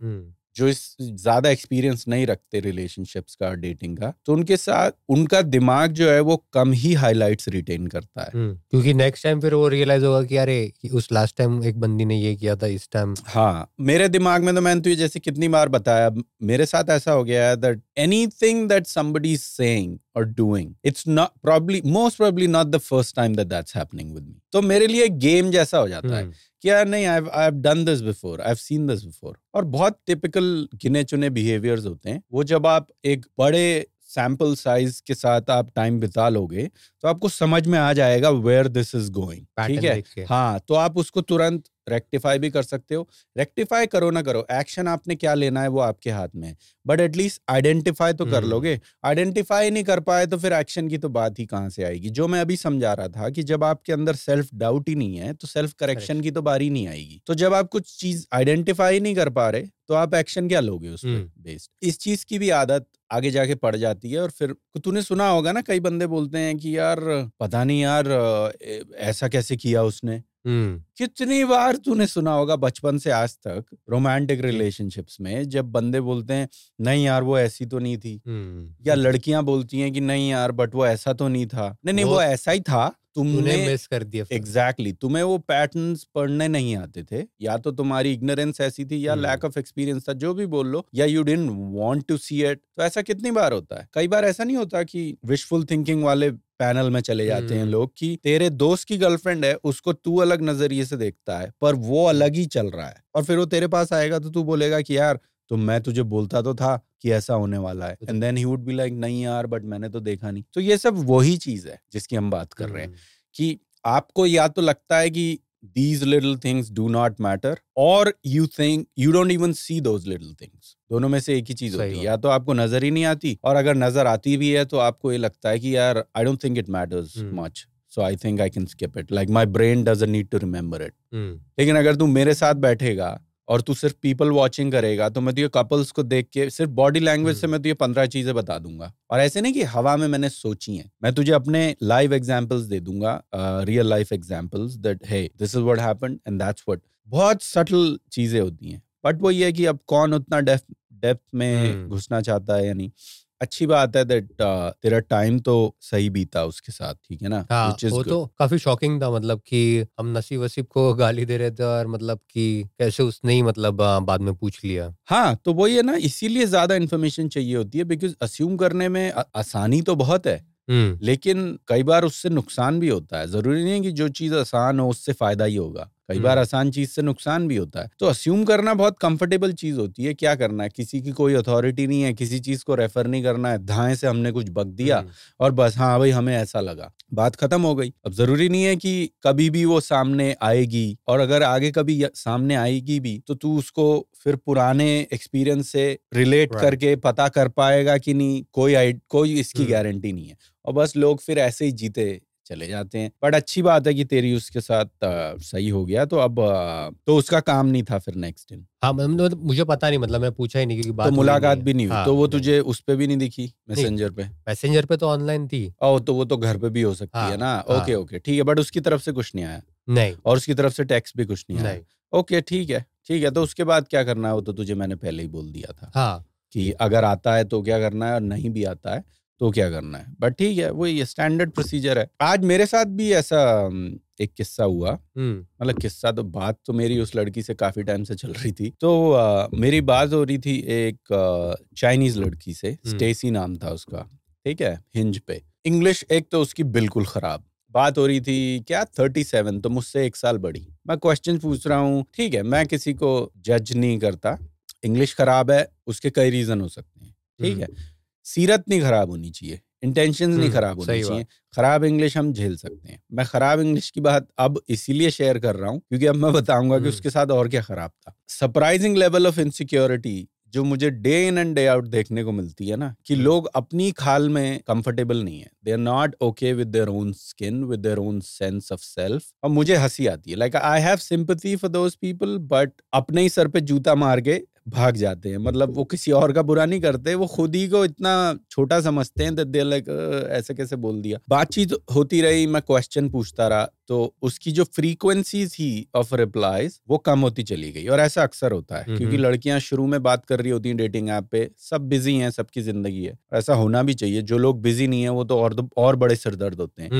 जो इस ज्यादा एक्सपीरियंस नहीं रखते रिलेशनशिप्स का, डेटिंग का, तो उनके साथ उनका दिमाग जो है वो कम ही हाइलाइट्स रिटेन करता है, क्योंकि नेक्स्ट टाइम फिर वो रियलाइज होगा कि अरे उस लास्ट टाइम एक बंदी ने ये किया था इस टाइम। हाँ, मेरे दिमाग में तो मैंने तुझे जैसे कितनी बार बताया, मेरे साथ ऐसा हो गया है that anything that somebody is saying or doing, it's not probably most probably not the first time that that's happening with me। तो मेरे लिए गेम जैसा हो जाता है कि यार नहीं, I've I've done this before, I've seen this before। और बहुत टिपिकल गिने चुने बिहेवियर्स होते हैं वो, जब आप एक बड़े सैंपल साइज के साथ आप टाइम बिता लोगे तो आपको समझ में आ जाएगा where this is going, ठीक है। हाँ, तो आप उसको तुरंत रेक्टिफाई भी कर सकते हो। रेक्टिफाई करो ना करो, एक्शन आपने क्या लेना है वो आपके हाथ में है, बट एटलीस्ट आइडेंटिफाई तो कर लोगे। आइडेंटिफाई नहीं कर पाए तो फिर एक्शन की तो बात ही कहाँ से आएगी। जो मैं अभी समझा रहा था कि जब आपके अंदर सेल्फ डाउट ही नहीं है तो सेल्फ करेक्शन की तो बारी नहीं आएगी। तो जब आप कुछ चीज आइडेंटिफाई नहीं कर पा रहे तो आप एक्शन क्या लोगे उस पर बेस्ड। इस चीज की भी आदत आगे जाके पड़ जाती है। और फिर तूने सुना होगा ना, कई बंदे बोलते हैं कि यार पता नहीं यार ऐसा कैसे किया उसने, कितनी बार तूने सुना होगा बचपन से आज तक रोमांटिक रिलेशनशिप्स में जब बंदे बोलते हैं नहीं यार वो ऐसी तो नहीं थी, या लड़कियां बोलती हैं कि नहीं यार बट वो ऐसा तो नहीं था, नहीं नहीं वो ऐसा ही था, तुमने मिस कर दिया। एग्जैक्टली, तुम्हें वो पैटर्न्स पढ़ने नहीं आते थे, या तो तुम्हारी इग्नोरेंस ऐसी थी या लैक ऑफ एक्सपीरियंस था, जो भी बोल लो, या you didn't want to see it. तो ऐसा कितनी बार होता है। कई बार ऐसा नहीं होता कि विशफुल थिंकिंग वाले पैनल में चले जाते हैं लोग कि तेरे दोस्त की गर्लफ्रेंड है, उसको तू अलग नजरिए से देखता है पर वो अलग ही चल रहा है, और फिर वो तेरे पास आएगा तो तू बोलेगा कि यार तो मैं तुझे बोलता तो था कि ऐसा होने वाला है, and then he would be like नहीं यार बट मैंने तो देखा नहीं। तो ये सब वही चीज है जिसकी हम बात कर रहे हैं कि आपको या तो लगता है कि these little things do not matter, or you think you don't even see those little things. दोनों में से एक ही चीज होती है, या तो आपको नजर ही नहीं आती, और अगर नजर आती भी है तो आपको ये लगता है कि यार I don't think it matters hmm. much. So I think I can skip it. Like my brain doesn't need to remember it. Hmm. लेकिन अगर तू मेरे साथ बैठेगा और तू सिर्फ पीपल वॉचिंग करेगा तो मैं तुझे कपल्स को देख के सिर्फ बॉडी लैंग्वेज से मैं तुझे पंद्रह चीजें बता दूंगा, और ऐसे नहीं कि हवा में मैंने सोची है, मैं तुझे अपने लाइव एग्जांपल्स दे दूंगा, real life examples that hey this is what happened and that's what. बहुत सटल चीजें होती हैं, बट वो ये है कि अब कौन उतना डेप्थ डेप्थ में घुसना चाहता है या नहीं। अच्छी बात है दैट तेरा टाइम तो सही बीता उसके साथ, ठीक है ना। हाँ, वो तो काफी शॉकिंग था, मतलब कि हम नसीब वसीब को गाली दे रहे थे और मतलब कि कैसे उसने ही मतलब बाद में पूछ लिया। हाँ तो वही है ना, इसीलिए ज्यादा इन्फॉर्मेशन चाहिए होती है, बिकॉज अस्यूम करने में आ, आसानी तो बहुत है, लेकिन कई बार उससे नुकसान भी होता है। जरूरी नहीं है कि जो चीज आसान हो उससे फायदा ही होगा, कई बार आसान चीज से नुकसान भी होता है। तो अस्यूम करना बहुत कंफर्टेबल चीज होती है। क्या करना है, किसी की कोई अथॉरिटी नहीं है, किसी चीज को रेफर नहीं करना है, धाए से हमने कुछ बक दिया और बस हाँ भाई हमें ऐसा लगा, बात खत्म हो गई। अब जरूरी नहीं है कि कभी भी वो सामने आएगी, और अगर आगे कभी सामने आएगी भी तो तू उसको फिर पुराने एक्सपीरियंस से रिलेट करके पता कर पाएगा कि नहीं, कोई कोई इसकी गारंटी नहीं है। और बस लोग फिर ऐसे ही जीते चले जाते हैं। बट अच्छी बात है कि तेरी उसके साथ आ, सही हो गया, तो अब आ, तो उसका काम नहीं था फिर नेक्स्ट दिन। हाँ मतलब मुझे पता नहीं, मतलब मैं पूछा ही नहीं क्योंकि बात तो मुलाकात भी नहीं हुई। हाँ, तो वो तुझे उस पे भी नहीं दिखी, मैसेंजर पे? मैसेंजर पे तो ऑनलाइन थी। ओ तो वो तो घर पे भी हो सकती हाँ, है ना। ओके ओके ठीक है, बट उसकी तरफ से कुछ नहीं आया? नहीं। और उसकी तरफ से टेक्स्ट भी कुछ नहीं आया? ओके ठीक है ठीक है। तो उसके बाद क्या करना है वो तो तुझे मैंने पहले ही बोल दिया था हाँ, कि अगर आता है तो क्या करना है और नहीं भी आता है तो क्या करना है। बट ठीक है, वो ये स्टैंडर्ड प्रोसीजर है। आज मेरे साथ भी ऐसा एक किस्सा हुआ, मतलब किस्सा तो बात तो मेरी उस लड़की से काफी टाइम से चल रही थी। तो आ, मेरी बात हो रही थी एक चाइनीज लड़की से, स्टेसी नाम था उसका, ठीक है, हिंज पे। इंग्लिश एक तो उसकी बिल्कुल खराब, बात हो रही थी क्या सैंतीस, तो मुझसे एक साल बड़ी। मैं क्वेश्चन पूछ रहा हूँ, ठीक है, मैं किसी को जज नहीं करता, इंग्लिश खराब है उसके कई रीजन हो सकते हैं, ठीक है, सीरत नहीं खराब होनी चाहिए, इंटेंशंस नहीं खराब होनी चाहिए, खराब इंग्लिश हम झेल सकते हैं। मैं खराब इंग्लिश की बात अब इसीलिए शेयर कर रहा हूँ क्योंकि अब मैं बताऊंगा कि उसके साथ और क्या खराब था। सरप्राइजिंग लेवल ऑफ इनसिक्योरिटी जो मुझे day in and day out देखने को मिलती है ना, कि लोग अपनी खाल में कंफर्टेबल नहीं है, they are not okay with their own skin, with their own sense of self. और मुझे हंसी आती है, like I have sympathy for those people, but अपने ही सर पे जूता मार के भाग जाते हैं। मतलब वो किसी और का बुरा नहीं करते, वो खुद ही को इतना छोटा समझते हैं, दे लाइक ऐसे कैसे बोल दिया। बातचीत होती रही, मैं क्वेश्चन पूछता रहा, तो उसकी जो फ्रीक्वेंसी थी ऑफ रिप्लाईज वो कम होती चली गई। और ऐसा अक्सर होता है क्योंकि लड़कियां शुरू में बात कर रही होती हैं डेटिंग ऐप पे, सब बिजी हैं, सबकी जिंदगी है, ऐसा होना भी चाहिए। जो लोग बिजी नहीं है वो तो और, और बड़े सिरदर्द होते हैं,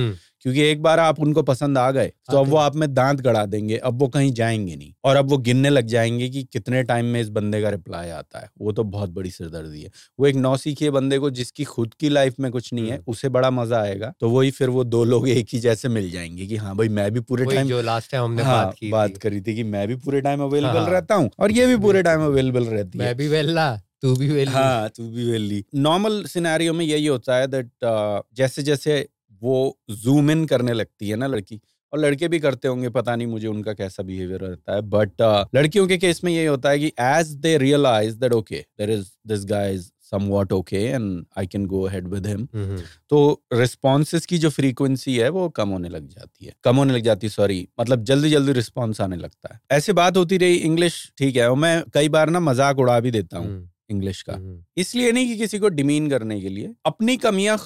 क्योंकि एक बार आप उनको पसंद आ गए तो अब वो आप में दांत गड़ा देंगे, अब वो कहीं जाएंगे नहीं, और अब वो गिनने लग जाएंगे कि कितने टाइम में इस बंदे का रिप्लाई आता है। वो तो बहुत बड़ी सिरदर्दी है। वो एक नौसिखिए बंदे को जिसकी खुद की लाइफ में कुछ नहीं है, उसे बड़ा मजा आएगा, तो वही फिर वो दो लोग एक ही जैसे मिल जाएंगे कि हाँ भाई मैं भी पूरे टाइम, जो लास्ट टाइम हमने हाँ, बात की बात करी थी कि मैं भी पूरे टाइम अवेलेबल हाँ, रहता हूँ और ये भी पूरे टाइम अवेलेबल रहती है, मैं भी वेल्ला तू भी वेल्ली। हाँ तू भी वेल्ली। नॉर्मल सिनेरियो में यही होता है दैट जैसे जैसे वो जूम इन करने लगती है ना लड़की, और लड़के भी करते होंगे, पता नहीं मुझे उनका कैसा बिहेवियर रहता है, बट uh, लड़कियों के केस में यही होता है कि as they realise that okay there is this guy is somewhat okay and I can go ahead with him, तो रिस्पॉन्सेस की जो फ्रीक्वेंसी है वो कम होने लग जाती है कम होने लग जाती है सॉरी मतलब जल्दी जल्दी रिस्पॉन्स आने लगता है। ऐसे बात होती रही, इंग्लिश ठीक है, और मैं कई बार ना मजाक उड़ा भी देता हूँ mm-hmm. इंग्लिश का, इसलिए नहीं कि किसी को डिमीन करने के लिए, अपनी कमियां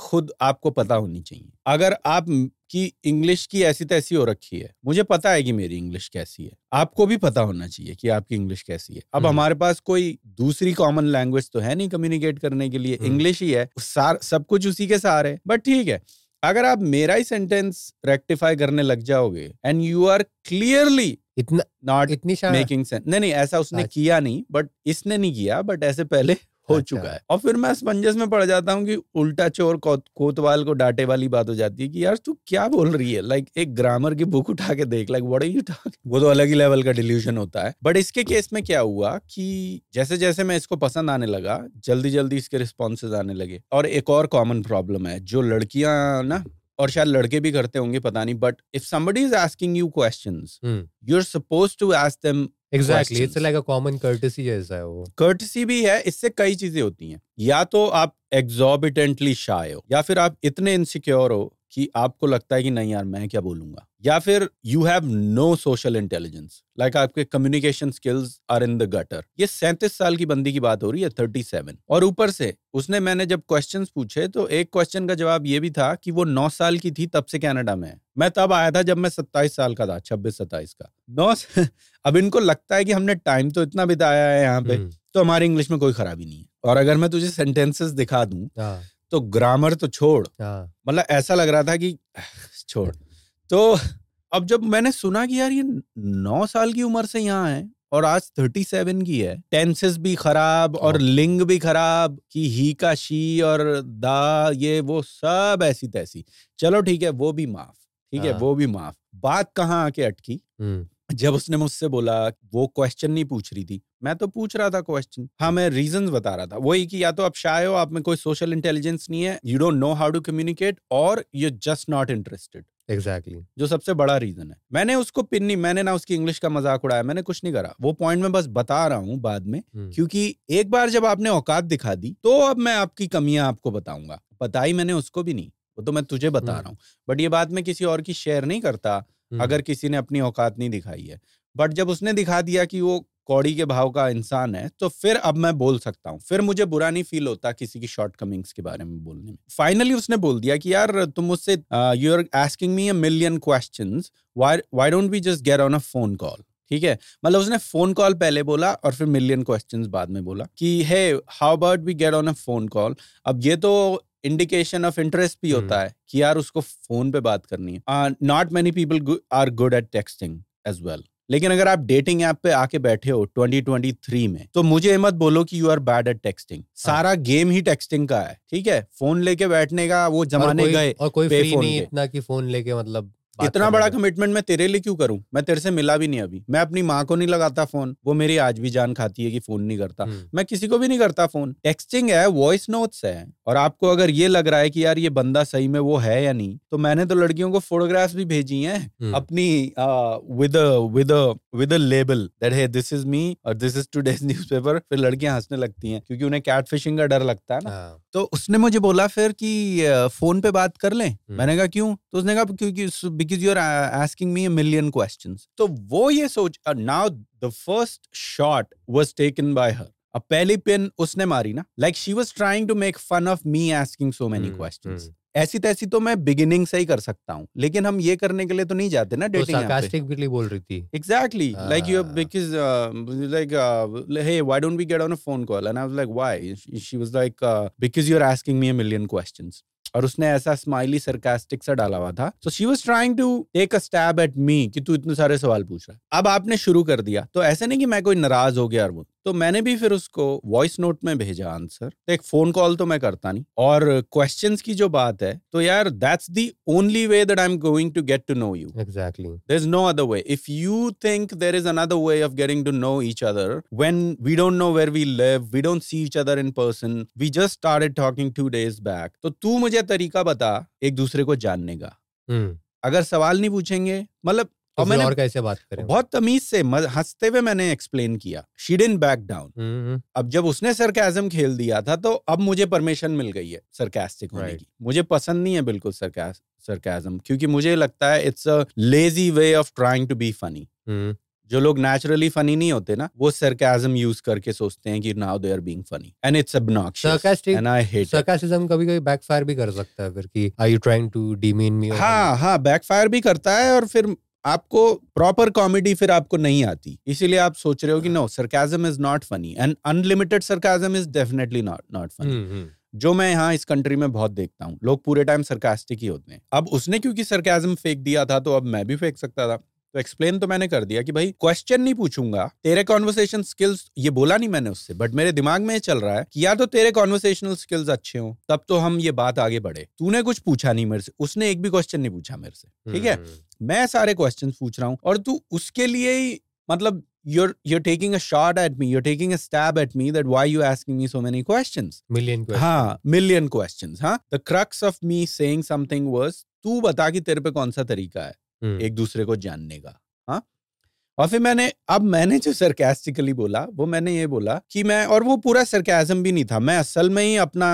खुद आपको पता होनी चाहिए। अगर आप कि इंग्लिश की ऐसी तैसी हो रखी है, मुझे पता है कि मेरी इंग्लिश कैसी है, आपको भी पता होना चाहिए कि आपकी इंग्लिश कैसी है। अब हमारे पास कोई दूसरी कॉमन लैंग्वेज तो है नहीं कम्युनिकेट करने के लिए, इंग्लिश ही है, सब कुछ उसी के सहारे। बट ठीक है, अगर आप मेरा ही सेंटेंस रेक्टिफाई करने लग जाओगे एंड यू आर क्लियरली इतना नॉट मेकिंग सेंस, नहीं नहीं ऐसा उसने किया नहीं, बट इसने नहीं किया, बट ऐसे पहले हो चुका है। और फिर मैं स्पंजस में पड़ जाता हूँ कि उल्टा चोर कोतवाल को डांटे वाली बात हो जाती है कि यार तू क्या बोल रही है, लाइक एक ग्रामर की बुक उठा के देख, like what are you talking. वो तो अलग ही लेवल का डिल्यूजन होता है। बट इसके केस में क्या हुआ कि जैसे जैसे मैं इसको पसंद आने लगा, जल्दी जल्दी इसके रिस्पॉन्सेज आने लगे। और एक और कॉमन प्रॉब्लम है जो लड़कियां ना, और शायद लड़के भी करते होंगे पता नहीं, but if somebody is asking you questions, you are supposed to ask them exactly, it's like a common courtesy जैसा है वो। कर्टेसी भी है, इससे कई चीजें होती हैं। या तो आप एग्जॉर्बिटेंटली शाय हो, या फिर आप इतने इनसिक्योर हो कि आपको लगता है कि नहीं यार मैं क्या बोलूंगा, या फिर you have no social intelligence, like आपके communication skills are in the gutter. ये सैंतीस साल की बंदी की बात हो रही है, थर्टी सेवन। और ऊपर से उसने, मैंने जब क्वेश्चंस पूछे तो एक क्वेश्चन का जवाब ये भी था कि वो नौ साल की थी तब से कनाडा में है। मैं तब आया था जब मैं सत्ताईस साल का था, छब्बीस सत्ताईस का। नौ अब इनको लगता है कि हमने टाइम तो इतना बिताया है यहाँ पे, तो हमारी इंग्लिश में कोई खराबी नहीं है। और अगर मैं तुझे सेंटेंसेस दिखा दूं तो ग्रामर तो छोड़, मतलब ऐसा लग रहा था कि छोड़। तो अब जब मैंने सुना कि यार ये नौ साल की उम्र से यहाँ है और आज थर्टी सेवन की है, टेंसेस भी खराब और लिंग भी खराब कि ही का शी और दा, ये वो सब ऐसी तैसी, चलो ठीक है वो भी माफ, ठीक है वो भी माफ। बात कहाँ आके अटकी, जब उसने मुझसे बोला वो क्वेश्चन नहीं पूछ रही थी, मैं तो पूछ रहा था क्वेश्चन। हाँ, मैं रीजंस बता रहा था, वही कि या तो आप शाय हो, आप में कोई सोशल इंटेलिजेंस नहीं है, you don't know how to communicate, और you just not interested. Exactly, जो सबसे बड़ा रीजन है। मैंने उसको पिन नहीं, मैंने ना उसकी इंग्लिश का मजाक उड़ाया, मैंने कुछ नहीं करा। वो पॉइंट मैं बस बता रहा हूँ बाद में, क्योंकि एक बार जब आपने औकात दिखा दी तो अब मैं आपकी कमियां आपको बताऊंगा। बताई मैंने उसको भी नहीं, वो तो मैं तुझे बता रहा हूँ। बट ये बात मैं किसी और की शेयर नहीं करता अगर किसी ने अपनी औकात नहीं दिखाई है। बट जब उसने दिखा दिया कि वो कौड़ी के भाव का इंसान है, तो फिर अब मैं बोल सकता हूँ, फिर मुझे बुरा नहीं फील होता किसी की शॉर्टकमिंग्स के बारे में बोलने में। फाइनली उसने बोल दिया कि यार तुम मुझसे, you are asking me a million questions, why why don't we just get on a phone call. ठीक है, मतलब उसने फोन कॉल पहले बोला और फिर मिलियन क्वेश्चंस बाद में बोला कि hey how about we get on a phone call. अब ये तो इंडिकेशन ऑफ इंटरेस्ट भी होता है कि यार उसको फोन पे बात करनी है। Not many people are good at texting as well, लेकिन अगर आप डेटिंग ऐप पे आके बैठे हो ट्वेंटी ट्वेंटी थ्री में, तो मुझे मत बोलो कि you are bad at texting. सारा गेम ही टेक्सटिंग का है, ठीक है, फोन लेके बैठने का वो जमाने गए। और कोई फ्री नहीं इतना कि फोन लेके, मतलब इतना बड़ा कमिटमेंट मैं तेरे लिए क्यों करूं, मैं तेरे से मिला भी नहीं अभी। मैं अपनी माँ को नहीं लगाता फोन, वो मेरी आज भी जान खाती है कि फोन नहीं करता। मैं किसी को भी नहीं करता फोन। टेक्सटिंग है, वॉइस नोट्स है। और आपको अगर ये लग रहा है कि यार ये बंदा सही में वो है या नहीं, तो मैंने तो लड़कियों को फोटोग्राफ्स भी भेजी हैं अपनी, with with with label that hey this is me और दिस इज टुडेज न्यूज़पेपर। फिर लड़कियां हंसने लगती हैं क्योंकि उन्हें कैट फिशिंग का डर लगता है ना। तो उसने मुझे बोला फिर कि फोन पे बात कर लें, मैंने कहा क्यों, तो उसने कहा क्योंकि because you're asking me a million questions. तो वो ये सोच, now the first shot was taken by her. अब पहली पिन उसने मारी ना, like she was trying to make fun of me asking so many questions. ऐसी तैसी तो मैं बिगिनिंग से ही कर सकता हूँ, लेकिन हम ये करने के लिए तो नहीं जाते ना डेटिंग ऐप पे। सार्कास्टिक के लिए बोल रही थी। Exactly, like you because like hey why don't we get on a phone call and I was like why, she was like because you're asking me a million questions. और उसने ऐसा smiley sarcastic सा डाला हुआ था, so she was trying to take a stab at me कि तू इतने सारे सवाल पूछ रहा है। अब आपने शुरू कर दिया तो ऐसे नहीं कि मैं कोई नाराज हो गया, और वो तो मैंने भी फिर उसको वॉइस नोट में भेजा आंसर। एक फोन कॉल तो मैं करता नहीं, और क्वेश्चंस की जो बात है तो यार that's the only way that I am going to get to know you. Exactly, there is no other way. If you think there is another way of getting to know each other, when we don't know where we live, we don't see each other in person, we just started talking two days back, तो तू मुझे तरीका बता एक दूसरे को जानने का। hmm. अगर सवाल नहीं पूछेंगे, मतलब और मैंने और कैसे बात करें, बहुत तमीज से हंसते हुए मैंने एक्सप्लेन किया। She didn't back down. अब जब उसने सरकास्म खेल दिया था तो अब मुझे परमिशन मिल गई है सरकास्टिक होने की। मुझे पसंद नहीं है बिल्कुल सरकास्म, क्योंकि मुझे लगता है it's a lazy way of trying to be funny, जो लोग नेचुरली फनी नहीं होते ना, वो सरकास्म यूज करके सोचते हैं कि now they are being funny and it's obnoxious and I hate sarcasm. कभी-कभी बैकफायर भी कर सकता है फिर कि are you trying to demean me. हां हां बैकफायर भी करता है और फिर आपको प्रॉपर कॉमेडी फिर आपको नहीं आती, इसीलिए आप सोच रहे हो कि no sarcasm is not funny and unlimited sarcasm is definitely not not funny. जो मैं यहाँ इस कंट्री में बहुत देखता हूँ, लोग पूरे टाइम सरकास्टिक ही होते हैं। अब उसने क्योंकि सरकास्म फेंक दिया था तो अब मैं भी फेंक सकता था, तो एक्सप्लेन तो मैंने कर दिया कि भाई क्वेश्चन नहीं पूछूंगा, तेरे कॉन्वर्सेशन स्किल्स, ये बोला नहीं मैंने उससे, बट मेरे दिमाग में ये चल रहा है कि या तो तेरे कॉन्वर्सेशनल स्किल्स अच्छे हो तब तो हम ये बात आगे बढ़े। तूने कुछ पूछा नहीं मेरे से, उसने एक भी क्वेश्चन नहीं पूछा मेरे से, ठीक है, मैं सारे क्वेश्चन पूछ रहा हूँ और तू उसके लिए ही मतलब You're you're taking a shot at me. You're taking a stab at me. That why you asking me so many questions? Million questions. हाँ, million questions. हाँ, the crux of me saying something was, तू बता कि तेरे पे कौन सा तरीका है hmm. एक दूसरे को जानने का। हाँ, और फिर मैंने अब मैंने जो sarcastically बोला, वो मैंने ये बोला कि मैं, और वो पूरा sarcasm भी नहीं था, मैं असल में ही अपना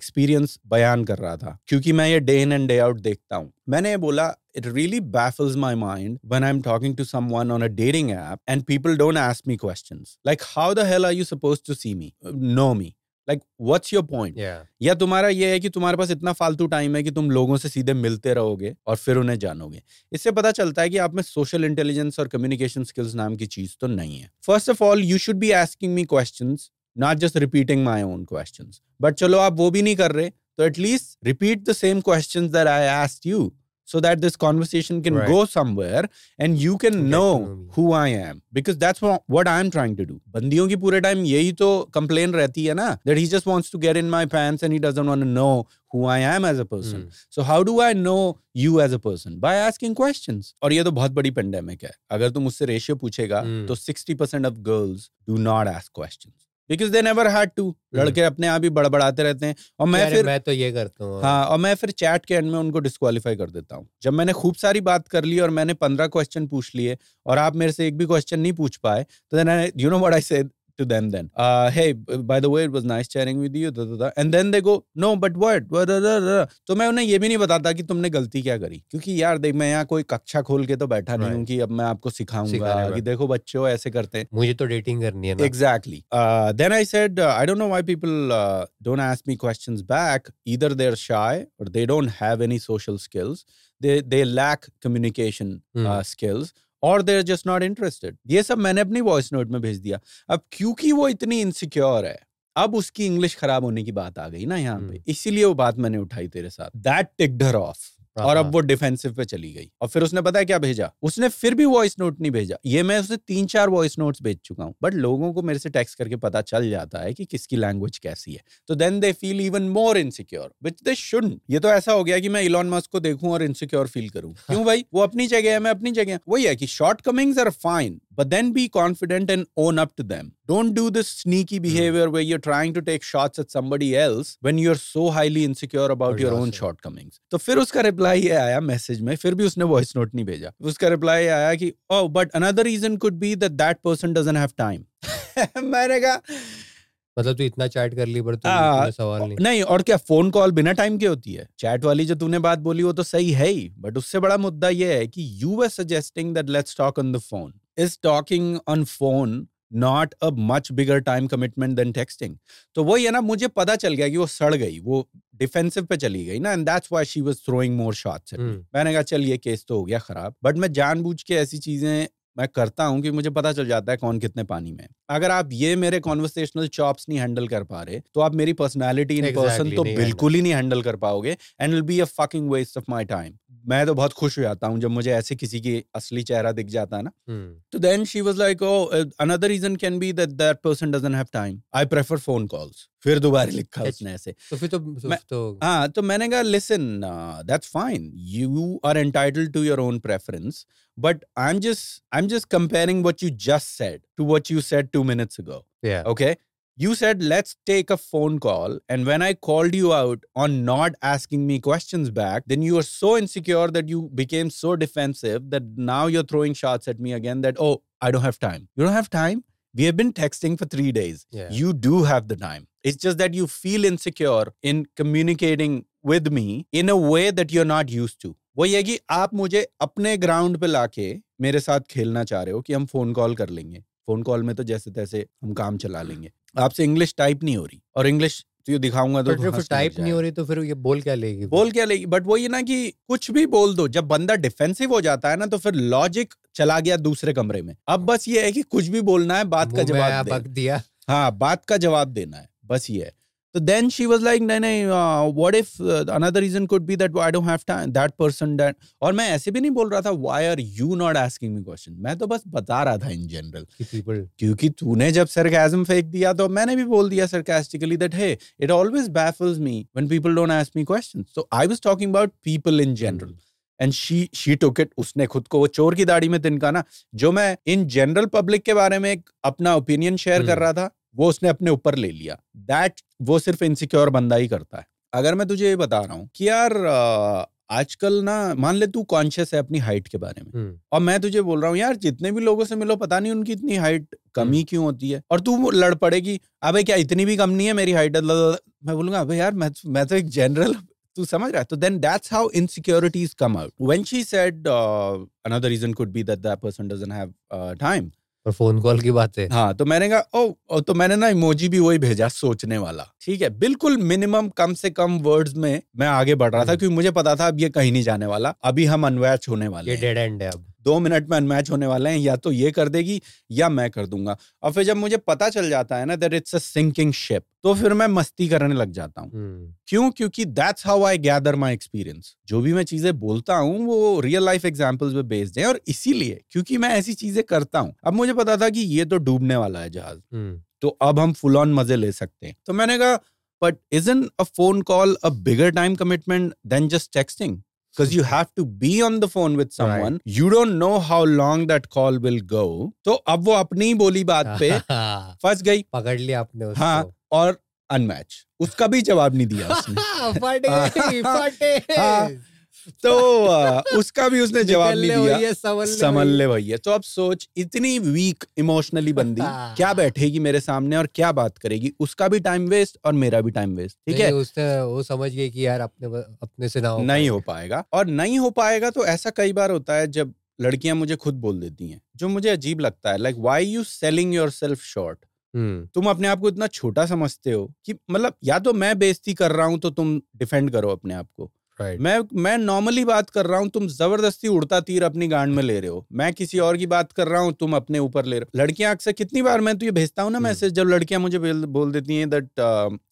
experience बयान कर रहा था क्योंकि मैं ये day in and day out देखता हूँ। मैंने ये बोला, it really baffles my mind when I'm talking to someone on a dating app and people don't ask me questions. Like, how the hell are you supposed to see me, know me? Like, what's your point? Yeah. या तुम्हारा ये है कि तुम्हारे पास इतना फालतू time है कि तुम लोगों से सीधे मिलते रहोगे और फिर उन्हें जानोगे। इससे पता चलता है कि आप में सोशल इंटेलिजेंस और कम्युनिकेशन स्किल्स नाम की चीज तो नहीं है। First of all, you should be asking me questions, not just repeating my own questions. But चलो आप वो भी नहीं कर रहे, तो at least repeat the same questions that I asked you. So that this conversation can right. go somewhere and you can okay. know who I am. Because that's what, what I'm trying to do. बंदियों की पूरे time यही तो complaint रहती है ना, that he just wants to get in my pants and he doesn't want to know who I am as a person. Mm. So how do I know you as a person? By asking questions. और ये तो बहुत बड़ी pandemic है। अगर तुम उससे ratio पूछेगा mm. तो sixty percent of girls do not ask questions. Because they never had to. लड़के अपने आप ही बड़बड़ाते रहते हैं और मैं फिर मैं तो ये करता हूँ हाँ और मैं फिर चैट के एंड में उनको डिस्क्वालीफाई कर देता हूँ। जब मैंने खूब सारी बात कर ली और मैंने पंद्रह क्वेश्चन पूछ लिए और आप मेरे से एक भी क्वेश्चन नहीं पूछ पाए तो then I, you know what I said to them then? Uh, hey, by the way, it was nice chatting with you. And then they go, no, but what? तो मैं उन्हें ये भी नहीं बताता कि तुमने गलती क्या करी, क्योंकि यार देख मैं यहाँ कोई कक्षा खोल के तो बैठा नहीं हूँ कि अब मैं आपको सिखाऊंगा कि देखो बच्चों ऐसे करते हैं, मुझे तो डेटिंग करनी है ना। Exactly. Uh, then I said, uh, I don't know why people uh, don't ask me questions back. Either they're shy or they don't have any social skills. They they lack communication hmm. uh, skills. और they're just not interested. ये सब मैंने अपनी voice note में भेज दिया। अब क्योंकि वो इतनी इनसिक्योर है, अब उसकी इंग्लिश खराब होने की बात आ गई ना यहाँ पे, इसीलिए वो बात मैंने उठाई तेरे साथ। That ticked her off. और अब वो डिफेंसिव पे चली गई और फिर उसने पता है क्या भेजा, उसने फिर भी वॉइस नोट नहीं भेजा। ये मैं उसे तीन चार वॉइस नोट्स भेज चुका हूँ, बट लोगों को मेरे से टेक्स्ट करके पता चल जाता है कि किसकी लैंग्वेज कैसी है, तो then they feel even more insecure which they shouldn't. ये तो ऐसा हो गया कि मैं इलॉन मस्क को देखूं और इनसिक्योर फील करूं, क्यों भाई? वो अपनी जगह है, मैं अपनी जगह। वही है कि shortcomings are fine, but then be confident and own up to them. Don't do this sneaky behavior mm. where you're trying to take shots at somebody else when you're so highly insecure about oh, your yeah, own yeah. shortcomings. तो फिर उसका reply ये आया message में, फिर भी उसने voice note नहीं भेजा। उसका reply ये आया कि oh, but another reason could be that that person doesn't have time. मैंने कहा मतलब तू इतना चैट कर ली पर तूने सवाल नहीं। नहीं और क्या, फोन कॉल बिना टाइम के होती है। चैट वाली जो तूने बात बोली वो तो सही है ही, बट उससे बड़ा मुद्दा ये है कि you were suggesting that let's talk on the phone. Is talking on phone not a much bigger time commitment than texting? तो वही है ना, मुझे पता चल गया कि वो सड़ गई, वो डिफेंसिव पे चली गई ना, and that's why she was throwing more shots at me. hmm. मैंने कहा चल ये केस तो हो गया खराब, बट मैं जानबूझ के ऐसी चीजें मैं करता हूँ कि मुझे पता चल जाता है कौन कितने पानी में। अगर आप ये मेरे कॉन्वर्सेशनल चॉप्स नहीं हैंडल कर पा रहे तो आप मेरी पर्सनालिटी इन पर्सन तो बिल्कुल ही नहीं हैंडल कर पाओगे and will be a fucking waste of my time. मैं तो बहुत खुश हो जाता हूँ जब मुझे ऐसे किसी की असली चेहरा दिख जाता है ना। तो then she was like oh another reason can be that that person doesn't have time, I prefer phone calls. फिर दोबारा लिखा उसने ऐसे, तो फिर तो हाँ तो मैंने कहा listen that's fine, you are entitled to your own preference, but I am just I am just comparing what you just said to what you said two minutes ago. Okay, you said let's take a phone call, and when I called you out on not asking me questions back, then you were so insecure that you became so defensive that now you're throwing shots at me again that oh I don't have time. You don't have time? We have been texting for three days. Yeah. You do have the time. It's just that you feel insecure in communicating with me in a way that you're not used to. वो ये कि आप मुझे अपने ground पे लाके मेरे साथ खेलना चाह रहे हो कि हम फ़ोन कॉल कर लेंगे, फ़ोन कॉल में तो जैसे तैसे हम काम चला लेंगे, आपसे इंग्लिश टाइप नहीं हो रही, और इंग्लिश तो ये दिखाऊंगा तो टाइप नहीं हो रही तो फिर ये बोल क्या लेगी बोल क्या लेगी बट वो ये ना कि कुछ भी बोल दो। जब बंदा डिफेंसिव हो जाता है ना तो फिर लॉजिक चला गया दूसरे कमरे में। अब बस ये है कि कुछ भी बोलना है, बात का जवाब दिया, हाँ बात का जवाब देना है, बस ये है। तो देन शी वाज लाइक नहीं नहीं what if another reason could be that I don't have time that person that. और मैं ऐसे भी नहीं बोल रहा था why are you not asking me question, मैं तो बस बता रहा था इन जनरल पीपल, क्योंकि तूने जब सरकाज़म फेंक दिया तो मैंने भी बोल दिया sarcastically that hey it always baffles me when people don't ask me questions. So I was talking about people in general and she she took it. उसने खुद को वो चोर की दाढ़ी में तिनका ना, जो मैं इन जनरल पब्लिक के बारे में अपना ओपिनियन शेयर कर रहा था वो उसने अपने ऊपर ले लिया। दैट वो सिर्फ इनसिक्योर बंदा ही करता है। अगर मैं तुझे ये बता रहा हूँ कि यार आजकल ना मान ले तू कॉन्शियस है अपनी हाइट के बारे में और मैं तुझे बोल रहा हूँ यार जितने भी लोगों से मिलो पता नहीं उनकी इतनी हाइट कमी क्यों होती है, और तू लड़ पड़ेगी अबे क्या इतनी भी कम नहीं है मेरी हाइट। मैं बोलूंगा अबे यार मैं मैं तो एक जनरल, तू समझ रहा है। तो then that's how insecurities come out. When she said another reason could be that that person doesn't have time, पर फोन कॉल की बात है। हाँ तो मैंने कहा ओ, तो मैंने ना इमोजी भी वही भेजा सोचने वाला, ठीक है, बिल्कुल मिनिमम कम से कम वर्ड्स में मैं आगे बढ़ रहा था क्योंकि मुझे पता था अब ये कहीं नहीं जाने वाला, अभी हम अनमैच होने वाले, ये डेड एंड है, अब दो मिनट में अनमैच होने वाले हैं, या तो ये कर देगी या मैं कर दूंगा। और फिर जब मुझे पता चल जाता है ना that it's a sinking ship तो फिर मैं मस्ती करने लग जाता हूँ। क्यों? क्योंकि that's how I gather my experience. जो भी मैं चीजें बोलता हूँ वो रियल लाइफ एग्जांपल्स पे बेस्ड हैं, और इसीलिए क्योंकि मैं ऐसी चीजें करता हूँ अब मुझे पता था कि ये तो डूबने वाला है जहाज, तो अब हम फुल ऑन मजे ले सकते हैं। तो मैंने कहा but isn't a phone call a bigger time commitment than just texting? Because you have to be on the phone with someone. Right. You don't know how long that call will go. तो अब वो अपनी बोली बात पे फंस गई, पकड़ लिया आपने उसको। हाँ, और अनमैच, उसका भी जवाब नहीं दिया उसने। फटे, फटे। हाँ, तो उसका भी उसने जवाब नहीं दिया, समझ ले भैया। तो अब सोच, इतनी वीक इमोशनली बंदी क्या बैठेगी मेरे सामने और क्या बात करेगी, उसका भी टाइम वेस्ट और मेरा भी टाइम वेस्ट। ठीक है, उसने वो समझ गई कि यार अपने अपने से ना हो नहीं हो पाएगा और नहीं हो पाएगा। तो ऐसा कई बार होता है जब लड़कियां मुझे खुद बोल देती हैं जो मुझे अजीब लगता है, like why you selling yourself short, तुम अपने आप को इतना छोटा समझते हो कि मतलब या तो मैं बेइज्जती कर रहा हूं तो तुम डिफेंड करो अपने आप को, Right. मैं मैं नॉर्मली बात कर रहा हूँ तुम जबरदस्ती उड़ता तीर अपनी गांड में ले रहे हो, मैं किसी और की बात कर रहा हूँ तुम अपने ऊपर ले रहे हो। लड़कियां अक्सर, कितनी बार मैं तो ये भेजता हूँ ना मैसेज, जब लड़कियां मुझे बोल देती हैं that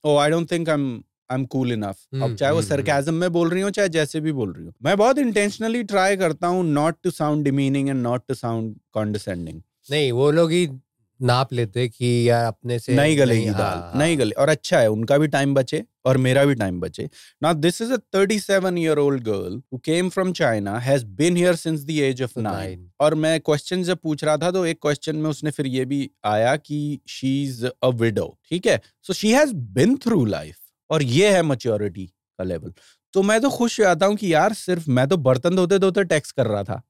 oh I don't think I am I am cool enough. अब चाहे वो सरकाज़म में बोल रही हूँ चाहे जैसे भी बोल रही हूँ, मैं बहुत इंटेंशनली ट्राई करता हूँ not to sound demeaning and not to sound condescending. नहीं, वो लोग ही नाप लेते कि यार अपने से नहीं गलेगी दाल, नहीं गले। और अच्छा है उनका भी टाइम बचे और मेरा भी टाइम बचे। Now this is a thirty-seven year old girl who came from China, has been here since the age of nine. और मैं क्वेश्चन जब पूछ रहा था तो एक क्वेश्चन में उसने फिर ये भी आया कि she is a widow, ठीक है, so she has been through life, और ये है maturity का लेवल। तो मैं तो खुश हो जाता हूँ कि यार सिर्फ मैं तो बर्तन धोते धोते टेक्स्ट कर रहा था,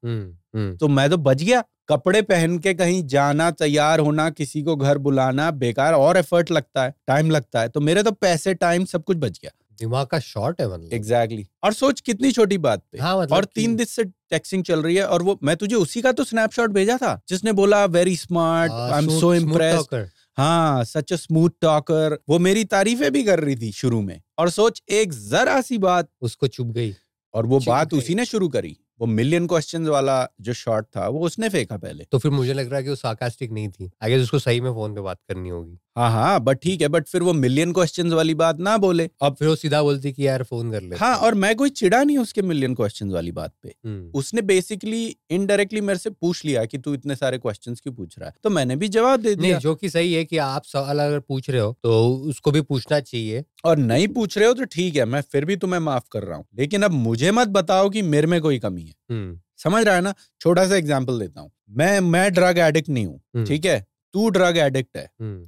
तो मैं तो बच गया। कपड़े पहन के कहीं जाना, तैयार होना, किसी को घर बुलाना बेकार और एफर्ट लगता है, टाइम लगता है, तो मेरे तो पैसे टाइम सब कुछ बच गया। दिमाग का शॉर्ट है मतलब। Exactly exactly. और सोच कितनी छोटी बात पे। हाँ, मतलब और तीन दिन से टेक्सिंग चल रही है। और वो मैं तुझे उसी का तो स्नैपशॉट भेजा था जिसने बोला very smart, I am so impressed, हाँ सच अ स्मूथ टॉकर। वो मेरी तारीफें भी कर रही थी शुरू में, और सोच एक जरा सी बात उसको चुभ गई और वो बात उसी ने शुरू करी। वो मिलियन क्वेश्चंस वाला जो शॉट था वो उसने फेंका पहले। तो फिर मुझे लग रहा है कि वो सार्कास्टिक नहीं थी, आई गेस उसको सही में फोन पे बात करनी होगी। हाँ हाँ बट ठीक है, बट फिर वो मिलियन क्वेश्चंस वाली बात ना बोले, अब फिर वो सीधा बोलती कि यार फोन कर ले। हाँ, और मैं कोई चिड़ा नहीं उसके मिलियन क्वेश्चंस वाली बात पे। उसने बेसिकली इनडायरेक्टली मेरे से पूछ लिया कि तू इतने सारे क्वेश्चंस क्यों पूछ रहा है, तो मैंने भी जवाब दे दिया, जो कि सही है कि आप सवाल अगर पूछ रहे हो तो उसको भी पूछना चाहिए, और नहीं पूछ रहे हो तो ठीक है, मैं फिर भी तुम्हें माफ कर रहा हूँ, लेकिन अब मुझे मत बताओ कि मेरे में कोई कमी है। समझ रहा है ना? छोटा सा एग्जांपल देता हूँ, मैं मैं ड्रग एडिक्ट नहीं हूँ, ठीक है, तू ड्रग एडिक्ट है,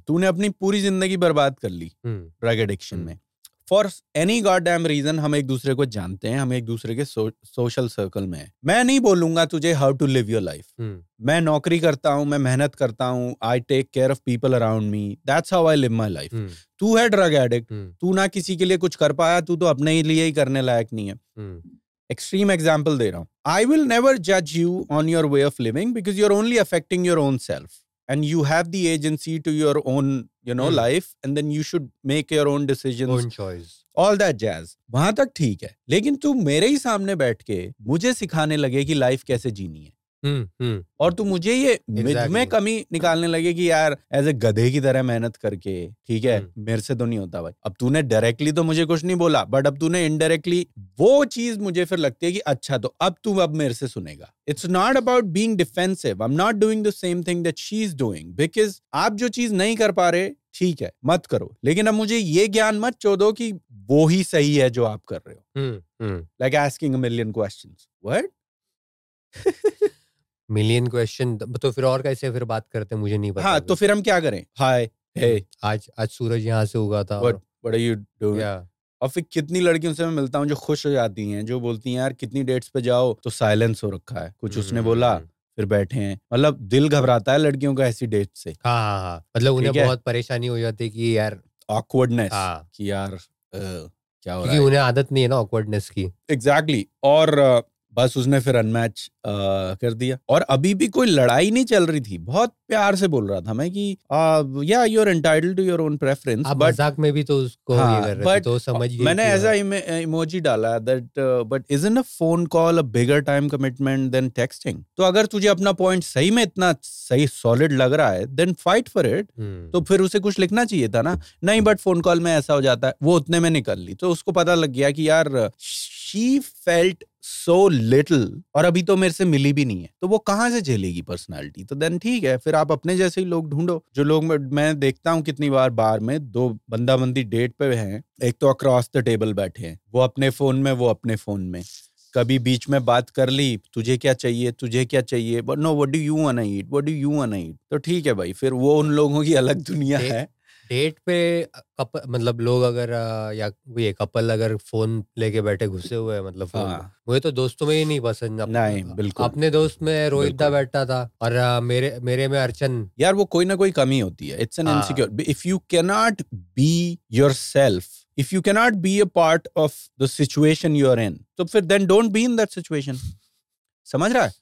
तूने अपनी पूरी जिंदगी बर्बाद कर ली ड्रग एडिक्शन में। For any god damn reason हम एक दूसरे को जानते हैं, हम एक दूसरे के सो, सोशल सर्कल में हैं। मैं नहीं बोलूंगा तुझे how to live your life. मैं नौकरी करता हूँ, मैं मेहनत करता हूँ, I take care of people around me, that's how I live my life. तू है ड्रग एडिक्ट, तू ना किसी के लिए कुछ कर पाया, तू तो अपने लिए ही करने लायक नहीं है। extreme example दे रहा हूँ. I will never judge you on your way of living because you're only affecting your own self and you have the agency to your own, you know, mm. life, and then you should make your own decisions. Own choice. All that jazz. वहाँ तक ठीक है. लेकिन तू मेरे ही सामने बैठ के मुझे सिखाने लगे कि लाइफ कैसे जीनी है. Hmm, hmm. और तू मुझे ये exactly. में कमी निकालने लगे कि यार एज ए गधे की तरह मेहनत करके, ठीक है, hmm. मेरे से तो नहीं होता भाई. अब तूने डायरेक्टली तो मुझे कुछ नहीं बोला, बट अब तूने इनडायरेक्टली वो चीज मुझे फिर लगती है कि अच्छा तो अब तू अब मेरे से सुनेगा. It's not about being defensive. I am not doing the same thing that she is doing because आप जो चीज नहीं कर पा रहे, ठीक है, मत करो, लेकिन अब मुझे ये ज्ञान मत चोदो कि वो ही सही है जो आप कर रहे हो. Like asking a million questions. What million question? तो फिर और कैसे फिर बात करते हैं, मुझे नहीं पता. हाँ, तो फिर हम क्या करें? हाय, हे, आज आज सूरज यहाँ से उगा था. What, what are you doing? Yeah. और फिर कितनी लड़कियों से मैं मिलता हूँ जो खुश हो जाती हैं, जो बोलती हैं यार कितनी डेट्स पे जाओ तो साइलेंस हो रखा है, कुछ mm-hmm. उसने बोला फिर बैठे हैं. मतलब दिल घबराता है लड़कियों का ऐसी डेट से. हाँ हाँ हाँ, मतलब उन्हें बहुत परेशानी हो जाती है कि यार ऑकवर्डनेस कि यार क्या हो रहा है, क्योंकि उन्हें आदत नहीं है ना ऑकवर्डनेस की. एग्जैक्टली. और बस उसने फिर अनमैच कर दिया. और अभी भी कोई लड़ाई नहीं चल रही थी, बहुत प्यार से बोल रहा था मैं कि या you are entitled to your own preference. मजाक में भी तो उसको हाँ, ये कर रहे थे, तो समझ गए. मैंने ऐसा इमोजी डाला that but isn't a phone call a bigger time commitment than texting. तो अगर तुझे अपना पॉइंट सही में इतना सही सॉलिड लग रहा है देन फाइट फॉर इट. तो फिर उसे कुछ लिखना चाहिए था ना. नहीं, बट फोन कॉल में ऐसा हो जाता है. वो उतने में निकल ली, तो उसको पता लग गया कि यार शी फेल्ट so little और अभी तो मेरे से मिली भी नहीं है, तो वो कहाँ से झेलेगी पर्सनालिटी. तो देन ठीक है, फिर आप अपने जैसे ही लोग ढूंढो. जो लोग मैं देखता हूँ कितनी बार बार में दो बंदा बंदी डेट पे हैं, एक तो अक्रॉस द टेबल बैठे हैं, वो अपने फोन में वो अपने फोन में, कभी बीच में बात कर ली तुझे क्या चाहिए तुझे क्या चाहिए, but no what do you want to eat what do you want to eat. तो ठीक है भाई, फिर वो उन लोगों की अलग दुनिया है. डेट पे कप, मतलब लोग अगर या ये कपल अगर फोन लेके बैठे घुसे हुए हैं, मतलब फोन हाँ. मुझे तो दोस्तों में ही नहीं पसंद. नहीं, बिल्कुल. अपने दोस्त में रोहित दा बैठा था और मेरे मेरे में अर्चन. यार वो कोई ना कोई कमी होती है. It's an insecure. If you cannot be yourself, if you cannot be a part of the situation you are in, तो फिर then don't be in that situation. समझ रहा है?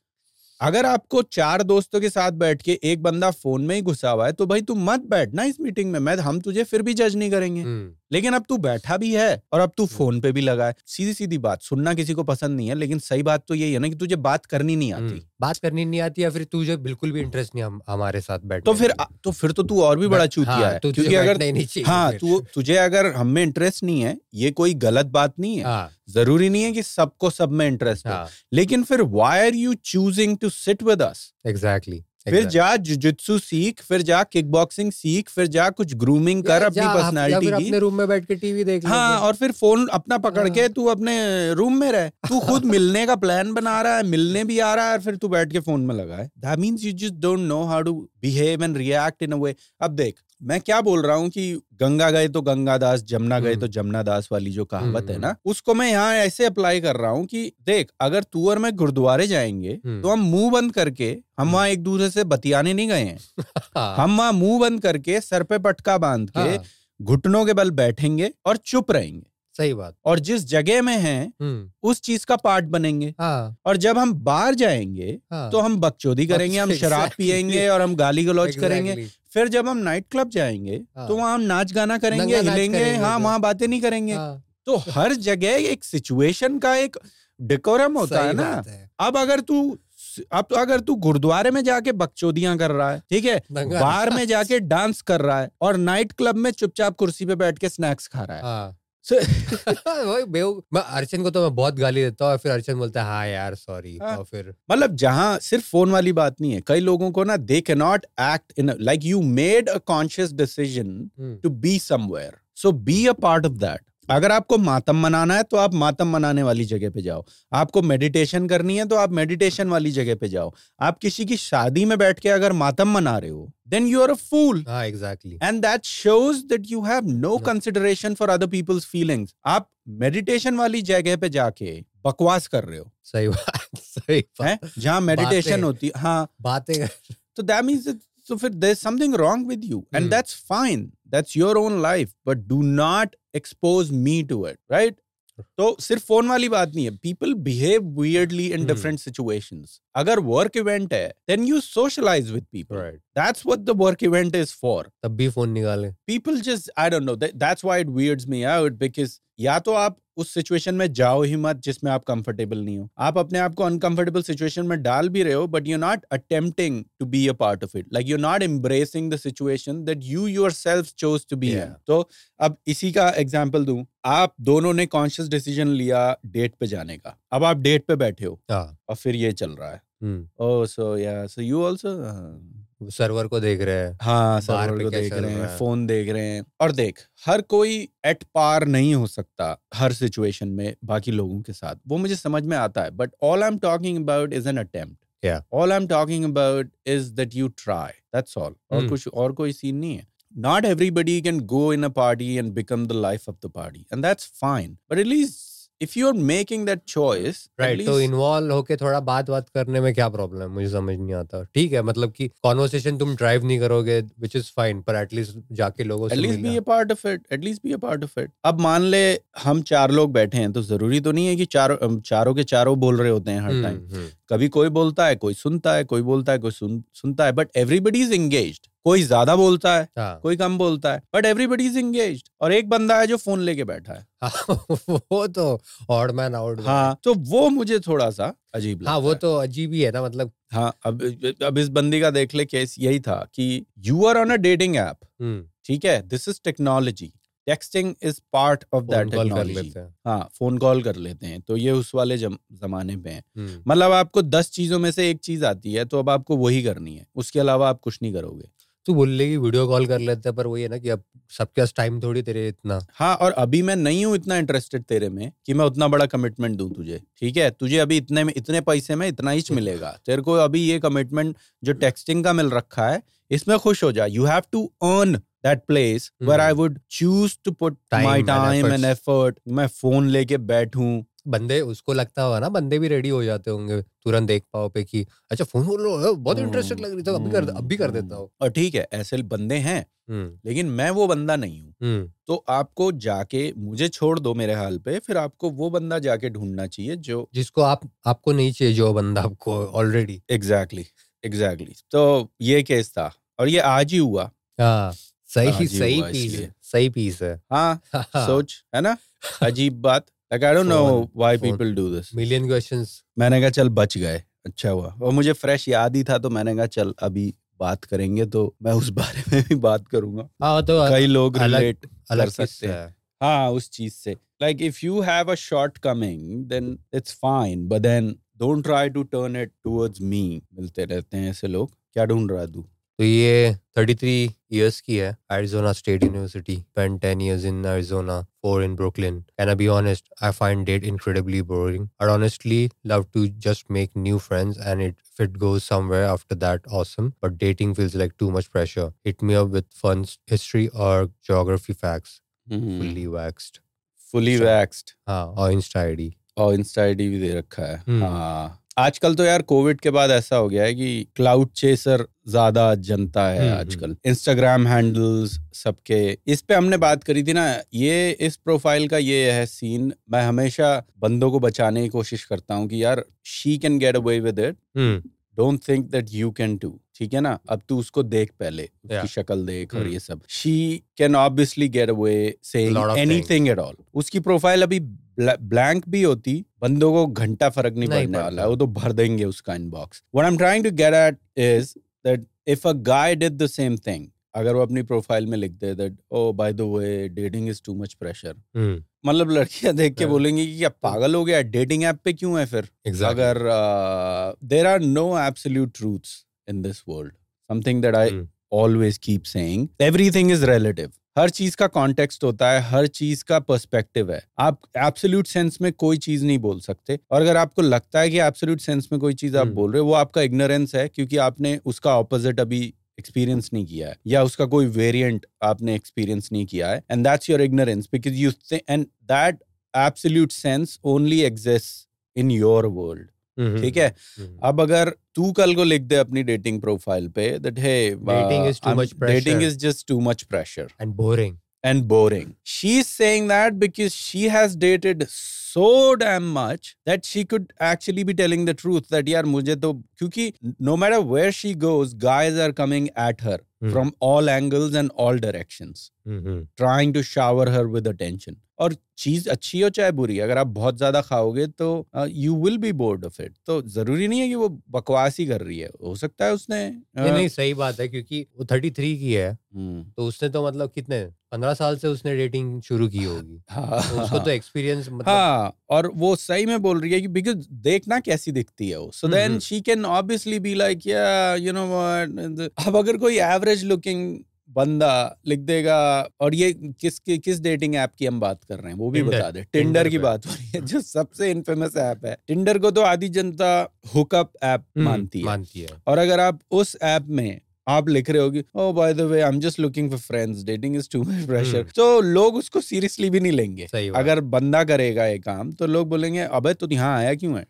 अगर आपको चार दोस्तों के साथ बैठ के एक बंदा फोन में ही घुसा हुआ है, तो भाई तू मत बैठ ना इस मीटिंग में. मैं हम तुझे फिर भी जज नहीं करेंगे, लेकिन अब तू बैठा भी है और अब तू फोन पे भी लगा है. सीधी सीधी बात. सुनना किसी को पसंद नहीं है, लेकिन सही बात तो यही है ना कि तुझे बात करनी नहीं आती. बात करनी नहीं आती या फिर तुझे बिल्कुल भी इंटरेस्ट नहीं हम, हमारे साथ बैठ. तो फिर तो फिर तो तू और भी बड़ा चूतिया है, क्योंकि अगर हाँ तू तुझे अगर हम में इंटरेस्ट नहीं है, ये कोई गलत बात नहीं है. जरूरी नहीं है कि सबको सब में इंटरेस्ट है, लेकिन फिर why are you choosing to sit with us? Exactly. फिर जा जुजुत्सु सीख, फिर जा किकबॉक्सिंग सीख, फिर जा कुछ ग्रूमिंग कर अपनी पर्सनालिटी की. अपने रूम में बैठ के टीवी देख ले. हाँ, और फिर फोन अपना पकड़ के तू अपने रूम में रह. तू खुद मिलने का प्लान बना रहा है, मिलने भी आ रहा है और फिर तू बैठ के फोन में लगा है. That means you just don't know how to behave and react in a way. अब देख मैं क्या बोल रहा हूँ कि गंगा गए तो गंगा दास, जमुना गए तो जमुना दास वाली जो कहावत है ना, उसको मैं यहाँ ऐसे अप्लाई कर रहा हूँ कि देख अगर तू और मैं गुरुद्वारे जाएंगे तो हम मुंह बंद करके, हम वहाँ एक दूसरे से बतियाने नहीं गए हैं. हम वहाँ मुंह बंद करके सर पे पटका बांध के घुटनों के बल बैठेंगे और चुप रहेंगे. सही बात. और जिस जगह में हैं उस चीज का पार्ट बनेंगे. हाँ. और जब हम बाहर जाएंगे हाँ. तो हम बकचोदी करेंगे, हम शराब पिएंगे और हम गाली गलौज करेंगे. फिर जब हम नाइट क्लब जाएंगे हाँ. तो वहाँ हम नाच गाना करेंगे, हिलेंगे. हाँ, वहाँ बातें नहीं करेंगे. हाँ. तो हर जगह एक सिचुएशन का एक डेकोरम होता है ना. अब अगर तू अब तो अगर तू गुरुद्वारे में जाके बकचोदियां कर रहा है, ठीक है, बार में जाके डांस कर रहा है और नाइट क्लब में चुपचाप कुर्सी पे बैठ के स्नैक्स खा रहा है. मैं अर्चन को तो मैं बहुत गाली देता हूँ, फिर अर्चन बोलता है हाँ यार सॉरी. और फिर मतलब जहाँ सिर्फ फोन वाली बात नहीं है, कई लोगों को ना they can not act in like you made a conscious decision to be somewhere, so be a part of that. अगर आपको मातम मनाना है तो आप मातम मनाने वाली जगह पे जाओ, आपको मेडिटेशन करनी है तो आप मेडिटेशन वाली जगह पे जाओ. आप किसी की शादी में बैठ के अगर मातम मना रहे हो then you are a fool. Ah, exactly. And that shows that you have no, no. consideration for other people's feelings. आप meditation वाली जगह पे जाके बकवास कर रहे हो. सही बात, सही बात. जहाँ meditation होती हाँ बातें. तो that means that so if there's something wrong with you and hmm. that's fine. That's your own life, but do not expose me to it, right? तो सिर्फ फोन वाली बात नहीं है, people behave weirdly in different situations. अगर work event है then you socialise with people, right? That's what the work event is for. तब भी फोन निकाले people, just I don't know, that's why it weirds me out, because या तो आप उस situation में जाओ ही मत जिसमें आप कंफर्टेबल नहीं हो, आप अपने आप को अनकंफर्टेबल सिचुएशन में डाल भी रहे हो but you are not attempting to be a part of it, like you are not embracing the situation that you yourself chose to be in. तो अब इसी का एग्जांपल दूं, आप दोनों ने कॉन्शियस डिसीजन लिया डेट पे जाने का, अब आप डेट पे बैठे हो और फिर ये चल रहा है, ओह सो या सो यू आल्सो सर्वर को देख रहे हैं, हाँ सर्वर को देख रहे हैं, फोन देख रहे हैं, और देख हर कोई एट पार नहीं हो सकता हर सिचुएशन में बाकी लोगों के साथ, वो मुझे समझ में आता है, but all I am talking about is an attempt. Yeah. All I'm talking about is that you try. That's all. और कुछ और कोई सीन नहीं है. Not everybody can go in a party and become the life of the party, and that's fine. But at least if you're making that choice, right? तो involve होके थोड़ा बात बात करने में क्या प्रॉब्लम है, मुझे समझ नहीं आता. ठीक है, मतलब कि कॉन्वर्सेशन तुम ड्राइव नहीं करोगे, which is fine, पर at least जाके लोगों से मिलना. At least be a part of it. At least be a part of it. अब मान ले हम चार लोग बैठे हैं, तो जरूरी तो नहीं है कि चारों चारों के चारों बोल रहे होते हैं हर टाइम. कभी कोई बोलता है, कोई सुनता है, कोई बोलता है, कोई सुन, सुनता है, बट एवरीबडी इज एंगेज्ड. कोई ज्यादा बोलता है, हाँ. कोई कम बोलता है, बट एवरीबडी इज एंगेज्ड. और एक बंदा है जो फोन लेके बैठा है, हाँ, वो तो ऑड मैन आउट. हाँ, तो वो मुझे थोड़ा सा अजीब लगता है. हाँ, वो तो अजीब ही है ना, मतलब. हाँ, अब अब इस बंदी का देख ले, केस यही था कि you are on a dating app, ठीक है, this is technology, texting is part of that technology. हाँ, फोन कॉल कर लेते हैं, तो ये उस वाले जम, जमाने पे है. मतलब आपको दस चीजों में से एक चीज आती है, तो अब आपको वही करनी है, उसके अलावा आप कुछ नहीं करोगे. तू बोल लेगी वीडियो कॉल कर लेते हैं, पर वही है ना कि अब सबके पास टाइम थोड़ी तेरे इतना. हाँ, और अभी मैं नहीं हूँ इतना इंटरेस्टेड तेरे में कि मैं उतना बड़ा कमिटमेंट दूं तुझे. ठीक है, तुझे अभी इतने में इतने पैसे में इतना ही मिलेगा, तेरे को अभी ये कमिटमेंट जो टेक्सटिंग का मिल रखा है इसमें खुश हो जा. You have to earn that place hmm. where I would choose to put time my time and, and effort. मैं फोन लेके बैठूं. बंदे उसको लगता होगा ना, बंदे भी रेडी हो जाते होंगे तुरंत, देख पाओ पे कि अच्छा फोन लो, बहुत इंटरेस्टेड लग रही था, अभी कर अभी कर देता हूँ. और ठीक है, ऐसे बंदे हैं, लेकिन मैं वो बंदा नहीं हूँ. तो आपको जाके, मुझे छोड़ दो मेरे हाल पे, फिर आपको वो बंदा जाके ढूंढना चाहिए जो जिसको आप आपको नहीं चाहिए, जो बंदा आपको ऑलरेडी. एग्जैक्टली एग्जैक्टली तो ये केस था, और ये आज ही हुआ. सही सही पीस है, सही पीस है. हाँ, सोच, है ना, अजीब बात. Like I don't know why people do this. Million questions. मैंने कहा चल बच गए, अच्छा हुआ. और मुझे फ्रेश याद ही था, तो मैंने कहा चल अभी बात करेंगे, तो मैं उस बारे में भी बात करूंगा. हाँ, तो कई लोग रिलेट कर सकते हैं हाँ उस चीज से. Like if you have a shortcoming, then it's fine, but then don't try to turn it towards me. मिलते रहते हैं ऐसे लोग. क्या ढूंढ रहा तू? तो ये थर्टी थ्री इयर्स की है, Arizona State University, spent ten years in Arizona, four in Brooklyn. Can I be honest? I find date incredibly boring. I'd honestly love to just make new friends, and it, if it goes somewhere after that, awesome. But dating feels like too much pressure. Hit me up with fun history or geography facts. Mm-hmm. Fully waxed. Fully so, waxed. हाँ, और Insta I D. और Insta I D भी दे रखा है. Hmm. हाँ. आजकल तो यार कोविड के बाद ऐसा हो गया है कि क्लाउड चेसर ज्यादा जनता है आजकल. इंस्टाग्राम हैंडल्स सबके. इस पे हमने बात करी थी ना, ये इस प्रोफाइल का ये है सीन. मैं हमेशा बंदों को बचाने की कोशिश करता हूँ कि यार she can get away with it, don't think that you can do. ठीक है ना, अब तू उसको देख पहले, उसकी yeah. शक्ल देख और ये सब. She can obviously get away saying anything at all. उसकी प्रोफाइल अभी ब्लैंक भी होती, बंदों को घंटा फर्क नहीं पड़ने वाला, वो तो भर देंगे उसका inbox. What I am trying to get at is that if a guy did the same thing, अगर वो अपनी प्रोफाइल में लिख दे that oh by the way dating is too much pressure, मतलब लड़कियां देख के बोलेंगी कि क्या पागल हो गया, डेटिंग ऐप पे क्यों है फिर. exactly. अगर there are no absolute truths in this world, something that I mm. always keep saying, everything is relative. हर चीज का context होता है, हर चीज का perspective है. आप absolute sense में कोई चीज नहीं बोल सकते, और अगर आपको लगता है कि absolute sense में कोई चीज आप mm. बोल रहे हो, वो आपका ignorance है, क्योंकि आपने उसका opposite अभी एक्सपीरियंस नहीं किया है, या उसका कोई वेरिएंट आपने एक्सपीरियंस नहीं किया है, and that's your ignorance, because you think, and that absolute sense only exists in your world. ठीक है, अब अगर तू कल को लिख दे अपनी डेटिंग प्रोफाइल पे that hey dating is just too much pressure and boring, and boring. She's saying that because she has dated so damn much that she could actually be telling the truth that yaar mujhe to, kyunki no matter where she goes, guys are coming at her mm. from all angles and all directions, mm-hmm. trying to shower her with attention. और चीज अच्छी हो चाहे बुरी, अगर आप बहुत ज्यादा खाओगे तो you will be bored of it. तो जरूरी नहीं है कि वो बकवास ही कर रही है, हो सकता है उसने uh, नहीं, नहीं सही बात है क्योंकि वो थर्टी थ्री की है hmm. तो उसने तो मतलब कितने पंद्रह साल से उसने डेटिंग शुरू की होगी हाँ, तो उसको हाँ, तो एक्सपीरियंस मतलब हाँ, और वो सही में बोल रही है कि बिकॉज देखना कैसी दिखती है वो, so then she can obviously be like या यू नो व्हाट. अब अगर कोई एवरेज लुकिंग बंदा लिख देगा, और ये किस किस डेटिंग ऐप की हम बात कर रहे हैं वो भी Tinder, बता दे टिंडर की पे. बात हो रही है जो सबसे इनफेमस ऐप है. टिंडर को तो आधी जनता हुकअप ऐप मानती है, मानती है. और अगर आप उस ऐप में आप लिख रहे होगी oh by the way I'm just looking for friends, dating is too much pressure, तो लोग उसको सीरियसली भी नहीं लेंगे. अगर बंदा करेगा ये काम तो लोग बोलेंगे अबे तू यहाँ आया क्यों है.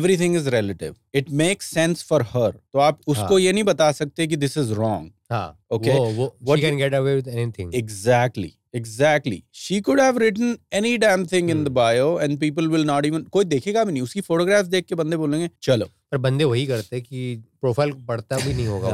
Everything is relative, it makes sense for her. तो आप उसको ये नहीं बता सकते कि this is wrong. हाँ, okay, वो, वो, what she can get away with anything. Exactly, exactly. She could have written any damn thing hmm. in the bio and people will not even, कोई देखेगा भी नहीं. उसकी फोटोग्राफ्स देख के बंदे बोलेंगे चलो. पर बंदे वही करते कि प्रोफाइल पढ़ता भी नहीं होगा.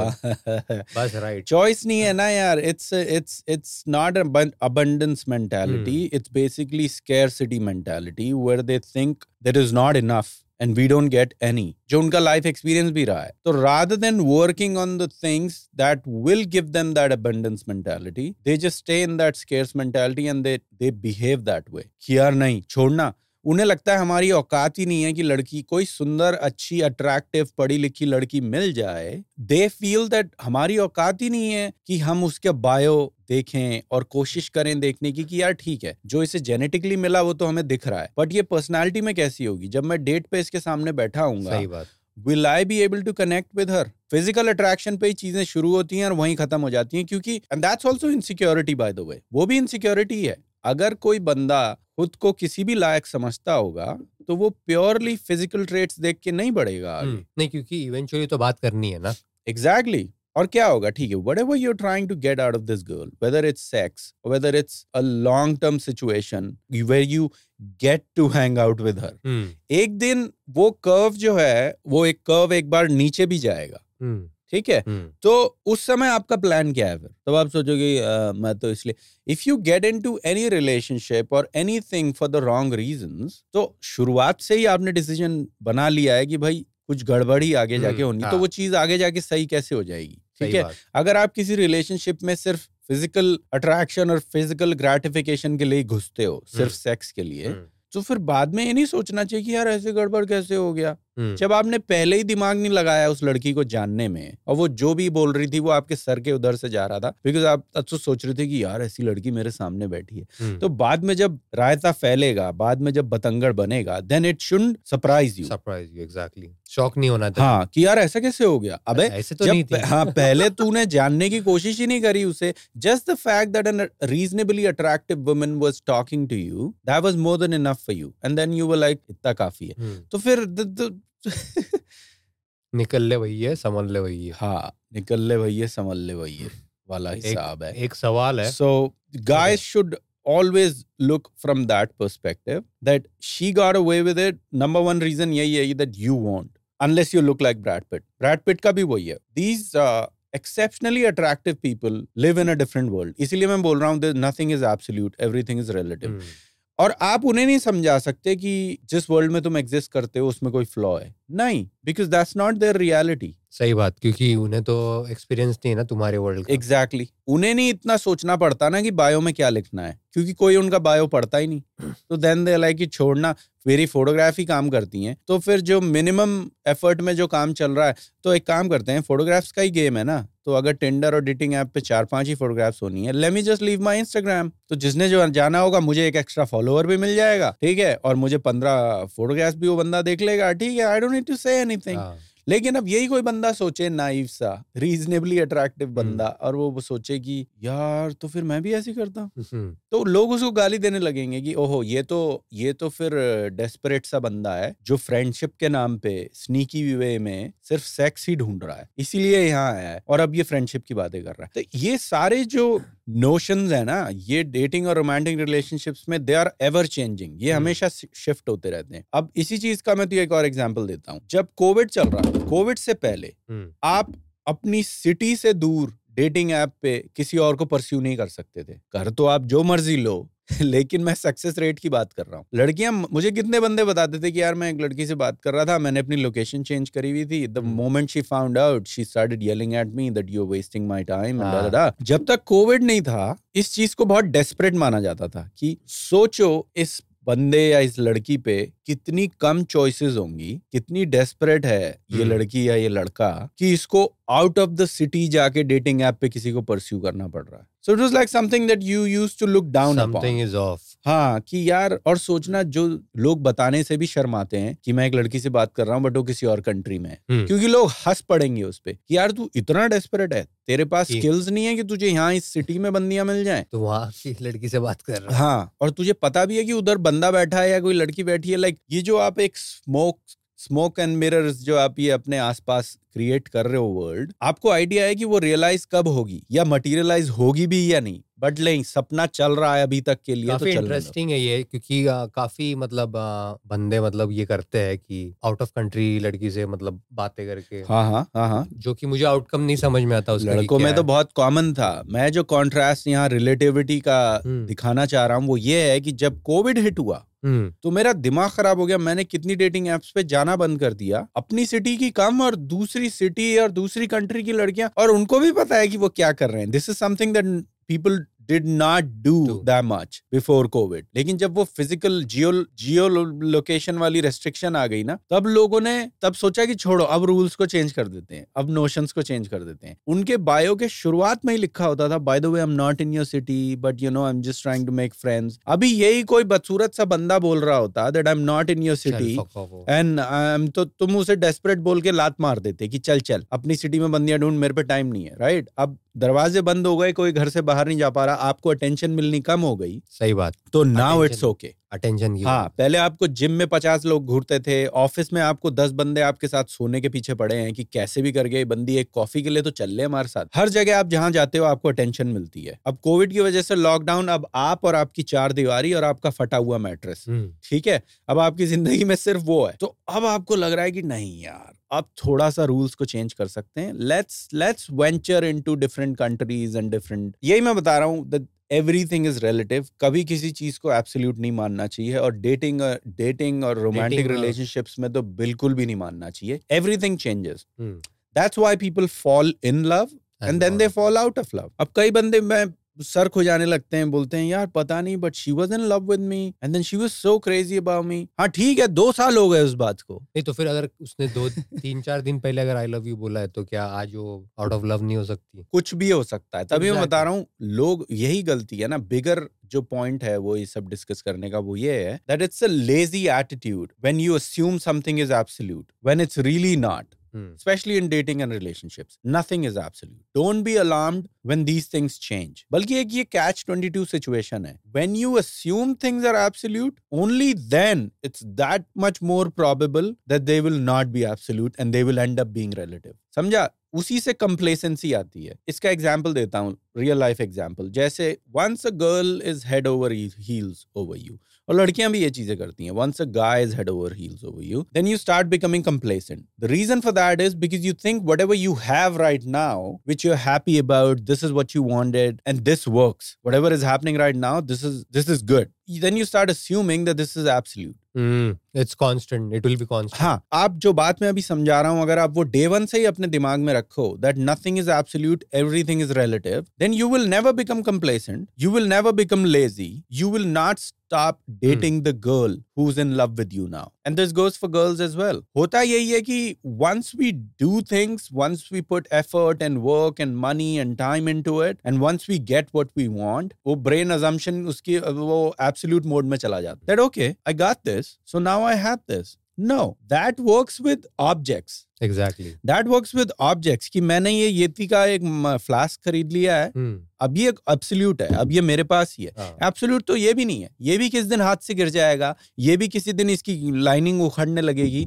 बस राइट. चॉइस नहीं है ना यार. It's it's it's not an abundance mentality. Hmm. It's basically scarcity mentality where they think there is not enough. And we don't get any. जो उनका life experience भी रहा है. So rather than working on the things that will give them that abundance mentality, they just stay in that scarce mentality and they they behave that way. कि यार नहीं छोड़ना. उन्हें लगता है हमारी औकात ही नहीं है कि लड़की कोई सुंदर अच्छी अट्रैक्टिव पढ़ी लिखी लड़की मिल जाए. They feel that हमारी औकात ही नहीं है कि हम उसके बायो देखें और कोशिश करें देखने की कि यार ठीक है जो इसे जेनेटिकली मिला वो तो हमें दिख रहा है, बट ये पर्सनालिटी में कैसी होगी. जब मैं डेट पे इसके सामने बैठा हूँगा सही बात, will I be able to connect with her. Physical attraction पे ही चीजें शुरू होती हैं और वहीं खत्म हो जाती हैं क्योंकि and that's also insecurity by the way. वो भी इनसिक्योरिटी है. अगर कोई बंदा खुद को किसी भी लायक समझता होगा तो वो प्योरली फिजिकल ट्रेट्स देख के नहीं बढ़ेगा. नहीं, क्योंकि इवेंचुअली तो बात करनी है ना. Exactly exactly. और क्या होगा. ठीक है, whatever you're trying to get out of this girl, whether it's sex, whether it's a long-term situation where you get to hang out with her, hmm. एक दिन वो कर्व जो है वो एक कर्व एक बार नीचे भी जाएगा. hmm. ठीक है. hmm. तो उस समय आपका प्लान क्या है फिर. तब आप सोचोगे मैं तो इसलिए if you get into any relationship और anything for the wrong reasons, तो शुरुआत से ही आपने डिसीजन बना लिया है कि भाई कुछ गड़बड़ी आगे जाके होनी, तो वो चीज आगे जाके सही कैसे हो जाएगी. ठीक है. अगर आप किसी रिलेशनशिप में सिर्फ फिजिकल अट्रैक्शन और फिजिकल ग्रेटिफिकेशन के लिए घुसते हो, सिर्फ सेक्स के लिए, तो फिर बाद में ये नहीं सोचना चाहिए कि यार ऐसे गड़बड़ कैसे हो गया, जब आपने पहले ही दिमाग नहीं लगाया उस लड़की को जानने में. और वो जो भी बोल रही थी वो आपके सर के उधर से जा रहा था बिकॉज आप अच्छा सोच रहे थे कि यार ऐसी लड़की मेरे सामने बैठी है. तो बाद में जब रायता फैलेगा, बाद में जब बतंगड़ बनेगा, then it shouldn't surprise you. Surprise you exactly. Shock नहीं होना था हाँ कि यार ऐसा कैसे हो गया. अबे ऐसे तो नहीं थी. हाँ, पहले तूने जानने की कोशिश ही नहीं करी उसे. Just the fact that an reasonably attractive woman was talking to you, that was more than enough for you, and then you were like इतना काफी है. तो फिर निकल ले भैया समझ ले भैया. हाँ, निकल ले भैया समझ ले भैया वाला हिसाब है. एक सवाल है. So guys should always look from that perspective that she got away with it. Number one reason yahi hai that you won't, unless you look like Brad Pitt. Brad Pitt ka bhi wahi hai. These uh, exceptionally attractive people live in a different world. इसीलिए मैं बोल रहा हूँ nothing is absolute, everything is relative. Hmm. और आप उन्हें नहीं समझा सकते कि जिस वर्ल्ड में तुम एग्जिस्ट करते हो उसमें कोई फ्लॉ है. नहीं, because that's not their reality. सही बात, क्योंकि उन्हें तो एक्सपीरियंस नहीं है ना तुम्हारे वर्ल्ड का. Exactly exactly. उन्हें नहीं इतना सोचना पड़ता ना कि बायो में क्या लिखना है, क्योंकि कोई उनका बायो पढ़ता ही नहीं. तो देन दे लाइक कि छोड़ना, मेरी फोटोग्राफी काम करती है, तो फिर जो मिनिमम एफर्ट में जो काम चल रहा है, तो एक काम करते हैं, फोटोग्राफ्स का ही गेम है ना, तो अगर टिंडर और डेटिंग ऐप पे चार पांच ही फोटोग्राफ्स होनी है, let me just leave my Instagram, तो जिसने जो जाना होगा मुझे एक एक्स्ट्रा फॉलोअर भी मिल जाएगा. ठीक है, और मुझे पंद्रह फोटोग्राफ्स भी वो बंदा देख लेगा. ठीक है, I don't need to say anything. लेकिन अब यही कोई बंदा सोचे नाइव सा रीजनेबली अट्रैक्टिव बंदा, और वो सोचे कि यार तो फिर मैं भी ऐसे करता हूँ, तो लोग उसको गाली देने लगेंगे कि ओहो ये तो ये तो फिर डेस्परेट सा बंदा है जो फ्रेंडशिप के नाम पे स्नीकी वे में सिर्फ सेक्स ही ढूंढ रहा है, इसीलिए यहाँ आया है और अब ये फ्रेंडशिप की बातें कर रहा है. तो ये सारे जो notions है ना, ये dating और romantic relationships में they are ever changing, ये हमेशा shift होते रहते हैं. अब इसी चीज का मैं तो एक और example देता हूँ. जब COVID चल रहा है, COVID से पहले आप अपनी city से दूर dating app पे किसी और को pursue नहीं कर सकते थे. कर तो आप जो मर्जी लो, लेकिन मैं सक्सेस रेट की बात कर रहा हूँ. लड़कियां, मुझे कितने बंदे बताते थे कि यार मैं एक लड़की से बात कर रहा था, मैंने अपनी लोकेशन चेंज करी हुई थी, the moment she found out she started yelling at me that you are wasting my time. जब तक कोविड नहीं था इस चीज को बहुत डेस्परेट माना जाता था कि सोचो इस बंदे या इस लड़की पे कितनी कम चॉइसेस होंगी, कितनी डेस्परेट है ये लड़की या ये लड़का कि इसको आउट ऑफ द सिटी जाके डेटिंग ऐप पे किसी को परस्यू करना पड़ रहा है. So it was like something that you used to look down upon. Something is off. हाँ, कि यार, और सोचना जो लोग बताने से भी शर्माते हैं कि मैं एक लड़की से बात कर रहा हूँ बट वो किसी और कंट्री में है, क्योंकि लोग हंस पड़ेंगे उस पे कि यार तू इतना डेस्परेट है, तेरे पास स्किल्स नहीं है कि तुझे यहाँ इस सिटी में बंदियां मिल जाएं, तो वहाँ की लड़की से बात कर रहा है. हाँ, और तुझे पता भी है कि उधर बंदा बैठा है या कोई लड़की बैठी है. लाइक ये जो आप एक स्मोक स्मोक एंड मिरर्स जो आप ये अपने आसपास क्रिएट कर रहे हो वर्ल्ड, आपको आइडिया है कि वो रियलाइज कब होगी या मटेरियलाइज होगी भी या नहीं, बट नहीं, सपना चल रहा है अभी तक के लिए. काफी तो इंटरेस्टिंग है ये, क्योंकि आ, काफी मतलब आ, बंदे मतलब ये करते हैं कि आउट ऑफ कंट्री लड़की से मतलब बातें करके. हाँ हाँ हाँ हाँ. जो कि मुझे आउटकम नहीं समझ में आता उसका. लड़कों में तो बहुत कॉमन था. मैं जो कॉन्ट्रास्ट यहाँ रिलेटिविटी का दिखाना चाह रहा हूँ वो ये है कि जब कोविड हिट हुआ तो मेरा दिमाग खराब हो गया. मैंने कितनी डेटिंग एप्स पे जाना बंद कर दिया, अपनी सिटी की कम और दूसरी सिटी और दूसरी कंट्री की लड़कियां, और उनको भी पता है कि वो क्या कर रहे हैं. This is something that people did not do that much before COVID. लेकिन जब वो physical geo geo location वाली restriction आ गई ना, तब लोगों ने तब सोचा कि छोड़ो, अब rules को change कर देते हैं, अब notions को change कर देते हैं. उनके bio के शुरुआत में ही लिखा होता था, by the way I'm not in your city but you know I'm just trying to make friends. अभी यही कोई बदसूरत सा बंदा बोल रहा होता that I'm not in your city and I'm, तो तुम उसे desperate बोल के लात मार देते कि चल चल अपनी city में बंदियां ढूंढ, मेरे पे time नहीं है. राइट, अब दरवाजे बंद हो गए, कोई घर से बाहर नहीं जा पा रहा, आपको अटेंशन मिलनी कम हो गई. सही बात. तो नाउ इट्स ओके. अटेंशन की. हाँ, पहले आपको जिम में पचास लोग घूरते थे, ऑफिस में आपको दस बंदे आपके साथ सोने के पीछे पड़े हैं कि कैसे भी करके बंदी एक कॉफी के लिए तो चल ले हमारे साथ. हर जगह आप जहाँ जाते हो आपको अटेंशन मिलती है. अब कोविड की वजह से लॉकडाउन, अब आप और आपकी चार दीवारी और आपका फटा हुआ मैट्रेस, ठीक है, अब आपकी जिंदगी में सिर्फ वो है. तो अब आपको लग रहा है कि नहीं यार, अब थोड़ा सा रूल्स को चेंज कर सकते हैं. Let's let's venture into different countries and different. यही मैं बता रहा हूँ, एवरीथिंग इज रिलेटिव. कभी किसी चीज को एब्सोल्यूट नहीं मानना चाहिए, और डेटिंग डेटिंग और रोमांटिक रिलेशनशिप्स में तो बिल्कुल भी नहीं मानना चाहिए. Everything changes. That's why people fall in love and then they fall out of love. अब कई बंदे मैं सर खो जाने लगते हैं, बोलते हैं यार पता नहीं but she was in love with me and then she was so crazy about me. हाँ ठीक है, दो साल हो गए उस बात को. नहीं तो फिर अगर उसने दो तीन चार दिन पहले अगर आई लव यू बोला है तो क्या आज वो आउट ऑफ लव नहीं हो सकती? कुछ भी हो सकता है. तभी मैं बता रहा हूँ, लोग, यही गलती है ना. बिगर जो पॉइंट है वो ये सब डिस्कस करने का वो ये है that it's a lazy attitude when you assume something is absolute when it's really not. Hmm. Especially in dating and relationships, nothing is absolute. Don't be alarmed when these things change. बल्कि एक ये catch twenty-two situation है. When you assume things are absolute, only then it's that much more probable that they will not be absolute and they will end up being relative. समझा? उसी से complacency आती है. इसका example देता हूँ, real life example. जैसे once a girl is head over heels over you. और लड़कियां भी ये चीजें करती हैं. Once a guy is head over heels over you, then you start becoming complacent. The reason for that is because you think whatever you have right now, which you're happy about, this is what you wanted, and this works. Whatever is happening right now, this is this is good. Then you start assuming that this is absolute. Mm, it's constant. It will be constant. हाँ, आप जो बात मैं अभी समझा रहा हूँ, अगर आप वो day one से ही अपने दिमाग में रखो that nothing is absolute, everything is relative, then you will never become complacent. You will never become lazy. You will not stop dating mm. the girl who's in love with you now. And this goes for girls as well. होता यही है कि once we do things, once we put effort and work and money and time into it, and once we get what we want, वो brain assumption उसकी वो absolute mode में चला जाता है. That okay, I got this. So now I have this. No, that works with objects. Exactly. That works with objects. कि मैंने ये येती का एक फ्लास्क खरीद लिया है, hmm. अब ये एक एब्सोल्यूट है, अब ये मेरे पास ही है. एब्सोल्यूट तो ये भी नहीं है, ये भी किस दिन हाथ से गिर जाएगा, ये भी किसी दिन इसकी लाइनिंग उखड़ने लगेगी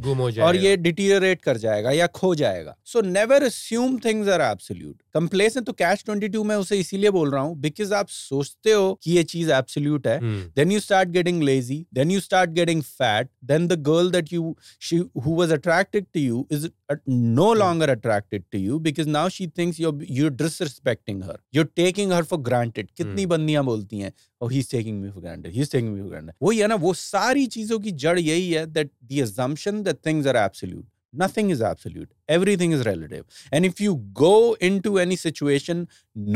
और ये डिटीरियरेट कर जाएगा या खो जाएगा. So never assume things are absolute. Complacent तो कैच बाईस में उसे इसीलिए बोल रहा हूँ बिकॉज आप सोचते हो कि ये चीज एब्सोल्यूट है, then you start getting lazy, then you start getting fat, then the girl that you she who was attracted to you is no longer attracted to you because now she thinks you're you're disrespecting her. You're taking her for granted. Hmm. कितनी बंदियां बोलती हैं, oh he's taking me for granted, he's taking me for granted. वही है ना, वो सारी चीजों की जड़ यही है that the assumption that things are absolute. Nothing is absolute. Everything is relative. And if you go into any situation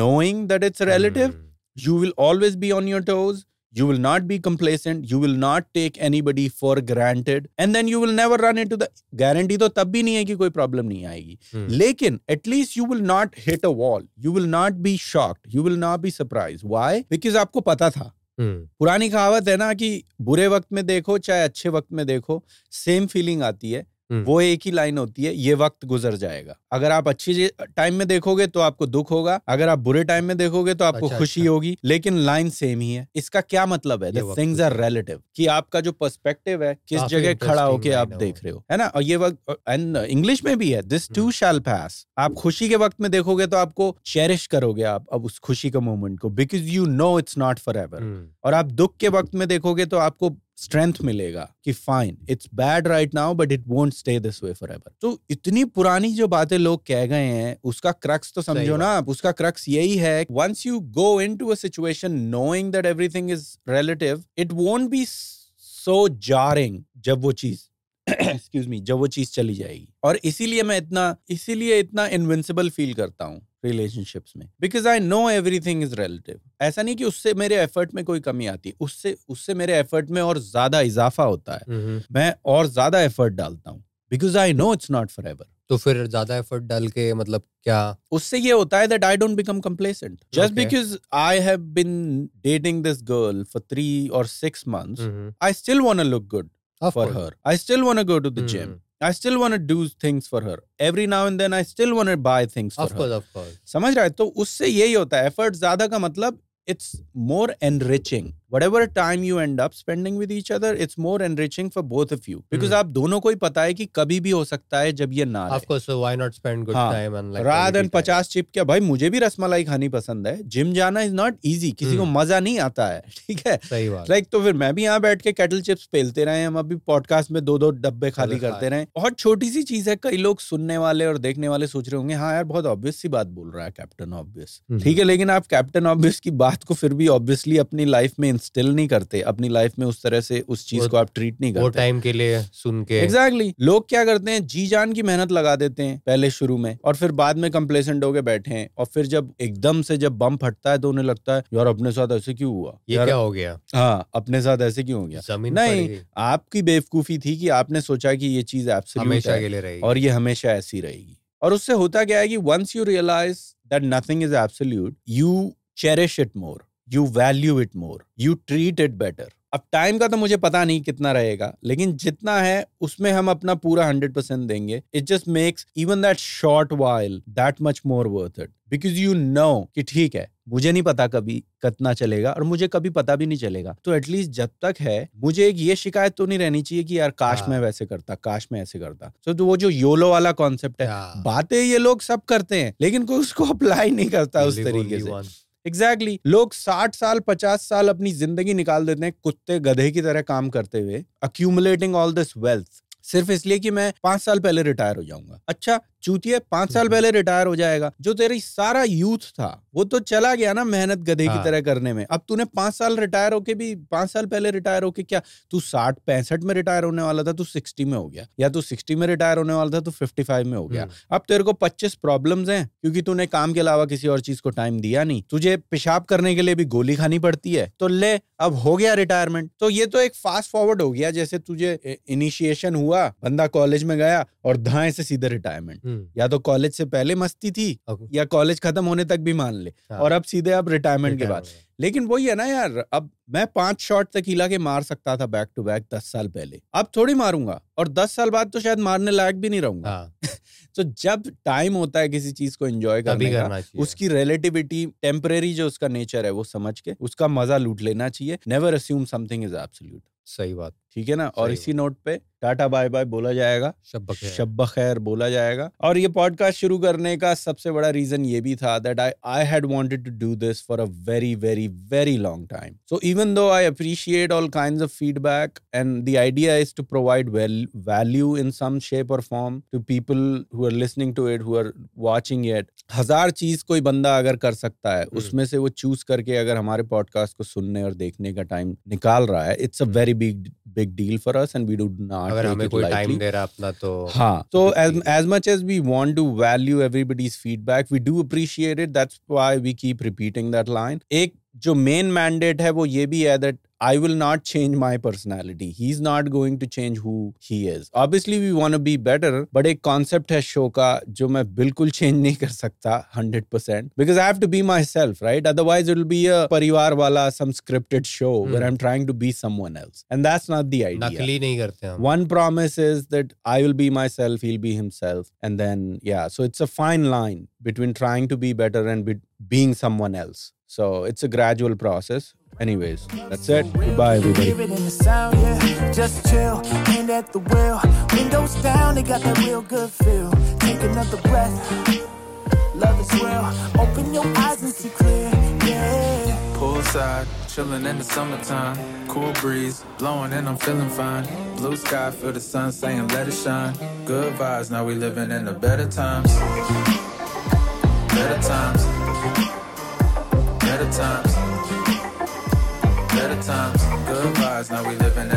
knowing that it's relative, hmm. you will always be on your toes. You will not be complacent. You will not take anybody for granted. And then you will never run into the... Guarantee तो तब भी नहीं है कि कोई problem नहीं आएगी. Hmm. लेकिन at least you will not hit a wall. You will not be shocked. You will not be surprised. Why? Because आपको पता था. Hmm. पुरानी कहावत है ना कि बुरे वक्त में देखो चाहे अच्छे वक्त में देखो, same feeling आती है. Hmm. वो एक ही लाइन होती है, ये वक्त गुजर जाएगा. अगर आप अच्छी टाइम में देखोगे तो आपको दुख होगा, अगर आप बुरे टाइम में देखोगे तो आपको अच्छा, खुशी अच्छा. होगी, लेकिन लाइन सेम ही है. इसका क्या मतलब है? The things are relative. कि आपका जो पर्सपेक्टिव है किस जगह खड़ा होके आप देख रहे हो, है ना. और ये वक्त इंग्लिश में भी है, दिस टू शैल पास. आप खुशी के वक्त में देखोगे तो आपको चेरिश करोगे आप अब उस खुशी का मोमेंट को, because you know it's not forever. और आप दुख के वक्त में देखोगे तो आपको स्ट्रेंथ मिलेगा कि fine, it's bad right now but it won't stay this way forever. तो इतनी पुरानी जो बातें लोग कह गए हैं, उसका क्रक्स तो समझो ना आप, उसका क्रक्स यही है. Once you go into a situation knowing that everything is relative, it won't be so jarring जब वो चीज एक्सक्यूज मी जब वो चीज चली जाएगी. और इसीलिए मैं इतना इसीलिए इतना इनविंसिबल फील करता हूँ रिलेशनशिप्स में, because I know everything is relative. ऐसा नहीं कि उससे मेरे एफर्ट में कोई कमी आती है, उससे उससे मेरे एफर्ट में और ज्यादा इजाफा होता है. mm-hmm. मैं और ज्यादा एफर्ट डालता हूँ because I know it's not forever. तो फिर ज्यादा एफर्ट डाल के मतलब क्या, उससे ये होता है that I don't become complacent just because I have been dating this girl for three और six months. I still want to look good for her, I still want to go to the gym, I still want to do things for her. Every now and then I still want to buy things for her. Of course, of course. समझ रहा है? तो उससे यही होता है, effort ज़्यादा का मतलब it's more enriching. Whatever time you end up spending with each other, it's more enriching for both of you. Because आप दोनों को ही पता है कि कभी भी हो सकता है जब ये ना रहे. Of course, so why not spend good time and like rather than fifty chip क्या भाई, मुझे भी रसमलाई खानी पसंद है. जिम जाना is not easy. किसी को मजा नहीं आता है, ठीक है. सही बात. Like तो फिर मैं भी यहाँ बैठ के कैटल चिप्स पेलते रहे, हम अभी पॉडकास्ट में दो दो डब्बे खाली करते रहे. बहुत छोटी सी चीज है, कई लोग सुनने वाले और देखने वाले सोच रहे होंगे हाँ यार बहुत ऑब्वियस सी बात बोल रहा है कैप्टन ऑब्वियस, ठीक है. लेकिन आप कैप्टन ऑब्वियस की बात को फिर भी ऑब्वियसली अपनी लाइफ में इंस्टॉल नहीं करते, अपनी लाइफ में उस तरह से उस चीज को आप ट्रीट नहीं करते वो टाइम के लिए सुन के. एग्जैक्टली. लोग क्या करते हैं, जी जान की मेहनत लगा देते हैं पहले शुरू में और फिर बाद में कंप्लेसेंट होके बैठे हैं. और फिर जब एकदम से जब बम फटता है तो उन्हें लगता है यार अपने साथ ऐसे क्यों हुआ, ये क्या हो गया, हाँ अपने साथ ऐसे क्यों हो गया. नहीं, आपकी बेवकूफी थी कि आपने सोचा कि ये चीज एब्सोल्यूट है और ये हमेशा ऐसी रहेगी. और उससे होता क्या है कि once you realise that nothing is absolute, you cherish it more, you value it more, you treat it better. अब टाइम का तो मुझे पता नहीं कितना रहेगा, लेकिन जितना है उसमें हम अपना पूरा one hundred percent देंगे. It just makes even that short while that much more worth it. Because you know कि ठीक है, मुझे नहीं पता कभी कितना चलेगा और मुझे कभी पता भी नहीं चलेगा, तो एटलीस्ट जब तक है मुझे एक ये शिकायत तो नहीं रहनी चाहिए कि यार काश मैं वैसे करता, काश मैं ऐसे करता. सो तो वो जो योलो वाला कॉन्सेप्ट है, बातें ये लोग सब करते हैं लेकिन कोई उसको अप्लाई नहीं करता उस तरीके से. Exactly exactly. लोग साठ साल पचास साल अपनी जिंदगी निकाल देते हैं कुत्ते गधे की तरह काम करते हुए, accumulating all this wealth सिर्फ इसलिए कि मैं पांच साल पहले रिटायर हो जाऊंगा. अच्छा चूतिए, पांच साल पहले रिटायर हो जाएगा, जो तेरी सारा यूथ था वो तो चला गया ना मेहनत गधे हाँ. की तरह करने में. अब तूने पांच साल रिटायर होके भी पांच साल पहले रिटायर होके क्या, तू साठ पैंसठ में रिटायर होने वाला था, तू सिक्सटी में हो गया, या तू सिक्सटी में रिटायर होने वाला था तू फिफ्टी फाइव में हो गया. अब तेरे को पच्चीस प्रॉब्लम्स हैं क्योंकि तूने काम के अलावा किसी और चीज को टाइम दिया नहीं, तुझे पेशाब करने के लिए भी गोली खानी पड़ती है, तो ले अब हो गया रिटायरमेंट. तो ये तो एक फास्ट फॉरवर्ड हो गया, जैसे तुझे इनिशिएशन हुआ, बंदा कॉलेज में गया और धाए से सीधे रिटायरमेंट. या तो कॉलेज से पहले मस्ती थी okay. या कॉलेज खत्म होने तक भी मान ले हाँ. और अब सीधे अब रिटायरमेंट के बाद. लेकिन वही है ना यार, अब मैं पांच शॉट तकीला के मार सकता था बैक टू बैक दस साल पहले, अब थोड़ी मारूंगा और दस साल बाद तो शायद मारने लायक भी नहीं रहूंगा हाँ. तो जब टाइम होता है किसी चीज को एंजॉय करने का, उसकी रिलेटिविटी टेम्परेरी जो उसका नेचर है वो समझ के उसका मजा लूट लेना चाहिए। Never assume something is absolute. सही बात, ठीक है ना। और इसी नोट पे टाटा बाय बाय बोला जाएगा, शब बखैर बोला जाएगा। और ये पॉडकास्ट शुरू करने का सबसे बड़ा रीजन ये भी था that I I had wanted to do this for a very very very long time. So even though I appreciate all kinds of feedback and the idea is to provide value in some shape और form to people who are listening to it, who are watching it. हजार चीज कोई बंदा अगर कर सकता है, उसमें से वो चूज करके अगर हमारे पॉडकास्ट को सुनने और देखने का टाइम निकाल रहा है, it's a very big big deal for us and we do not अगर हमें कोई टाइम दे रहा अपना तो हाँ। So as as much as we want to value everybody's feedback, we do appreciate it. That's why we keep repeating that line. एक जो main mandate है वो ये भी है that I will not change my personality. He's not going to change who he is. Obviously, we want to be better, but एक concept है show का जो मैं बिल्कुल change नहीं कर सकता one hundred percent because I have to be myself, right? Otherwise, it will be a परिवार वाला some scripted show hmm. where I'm trying to be someone else, and that's not the idea. नकली नहीं करते हम. One promise is that I will be myself, he'll be himself, and then yeah, so it's a fine line between trying to be better and be- being someone else. So it's a gradual process. Anyways, that's it. Goodbye, everybody. Give it in the sound, yeah. Just chill, hand at the wheel. Windows down, they got that real good feel. Take another breath. Love is real. Open your eyes and see clear, yeah. Poolside, chillin' in the summertime. Cool breeze, blowing and I'm feeling fine. Blue sky, feel the sun saying let it shine. Good vibes, now we living in the better times. Better times. Better times. Better times, good vibes, now we living in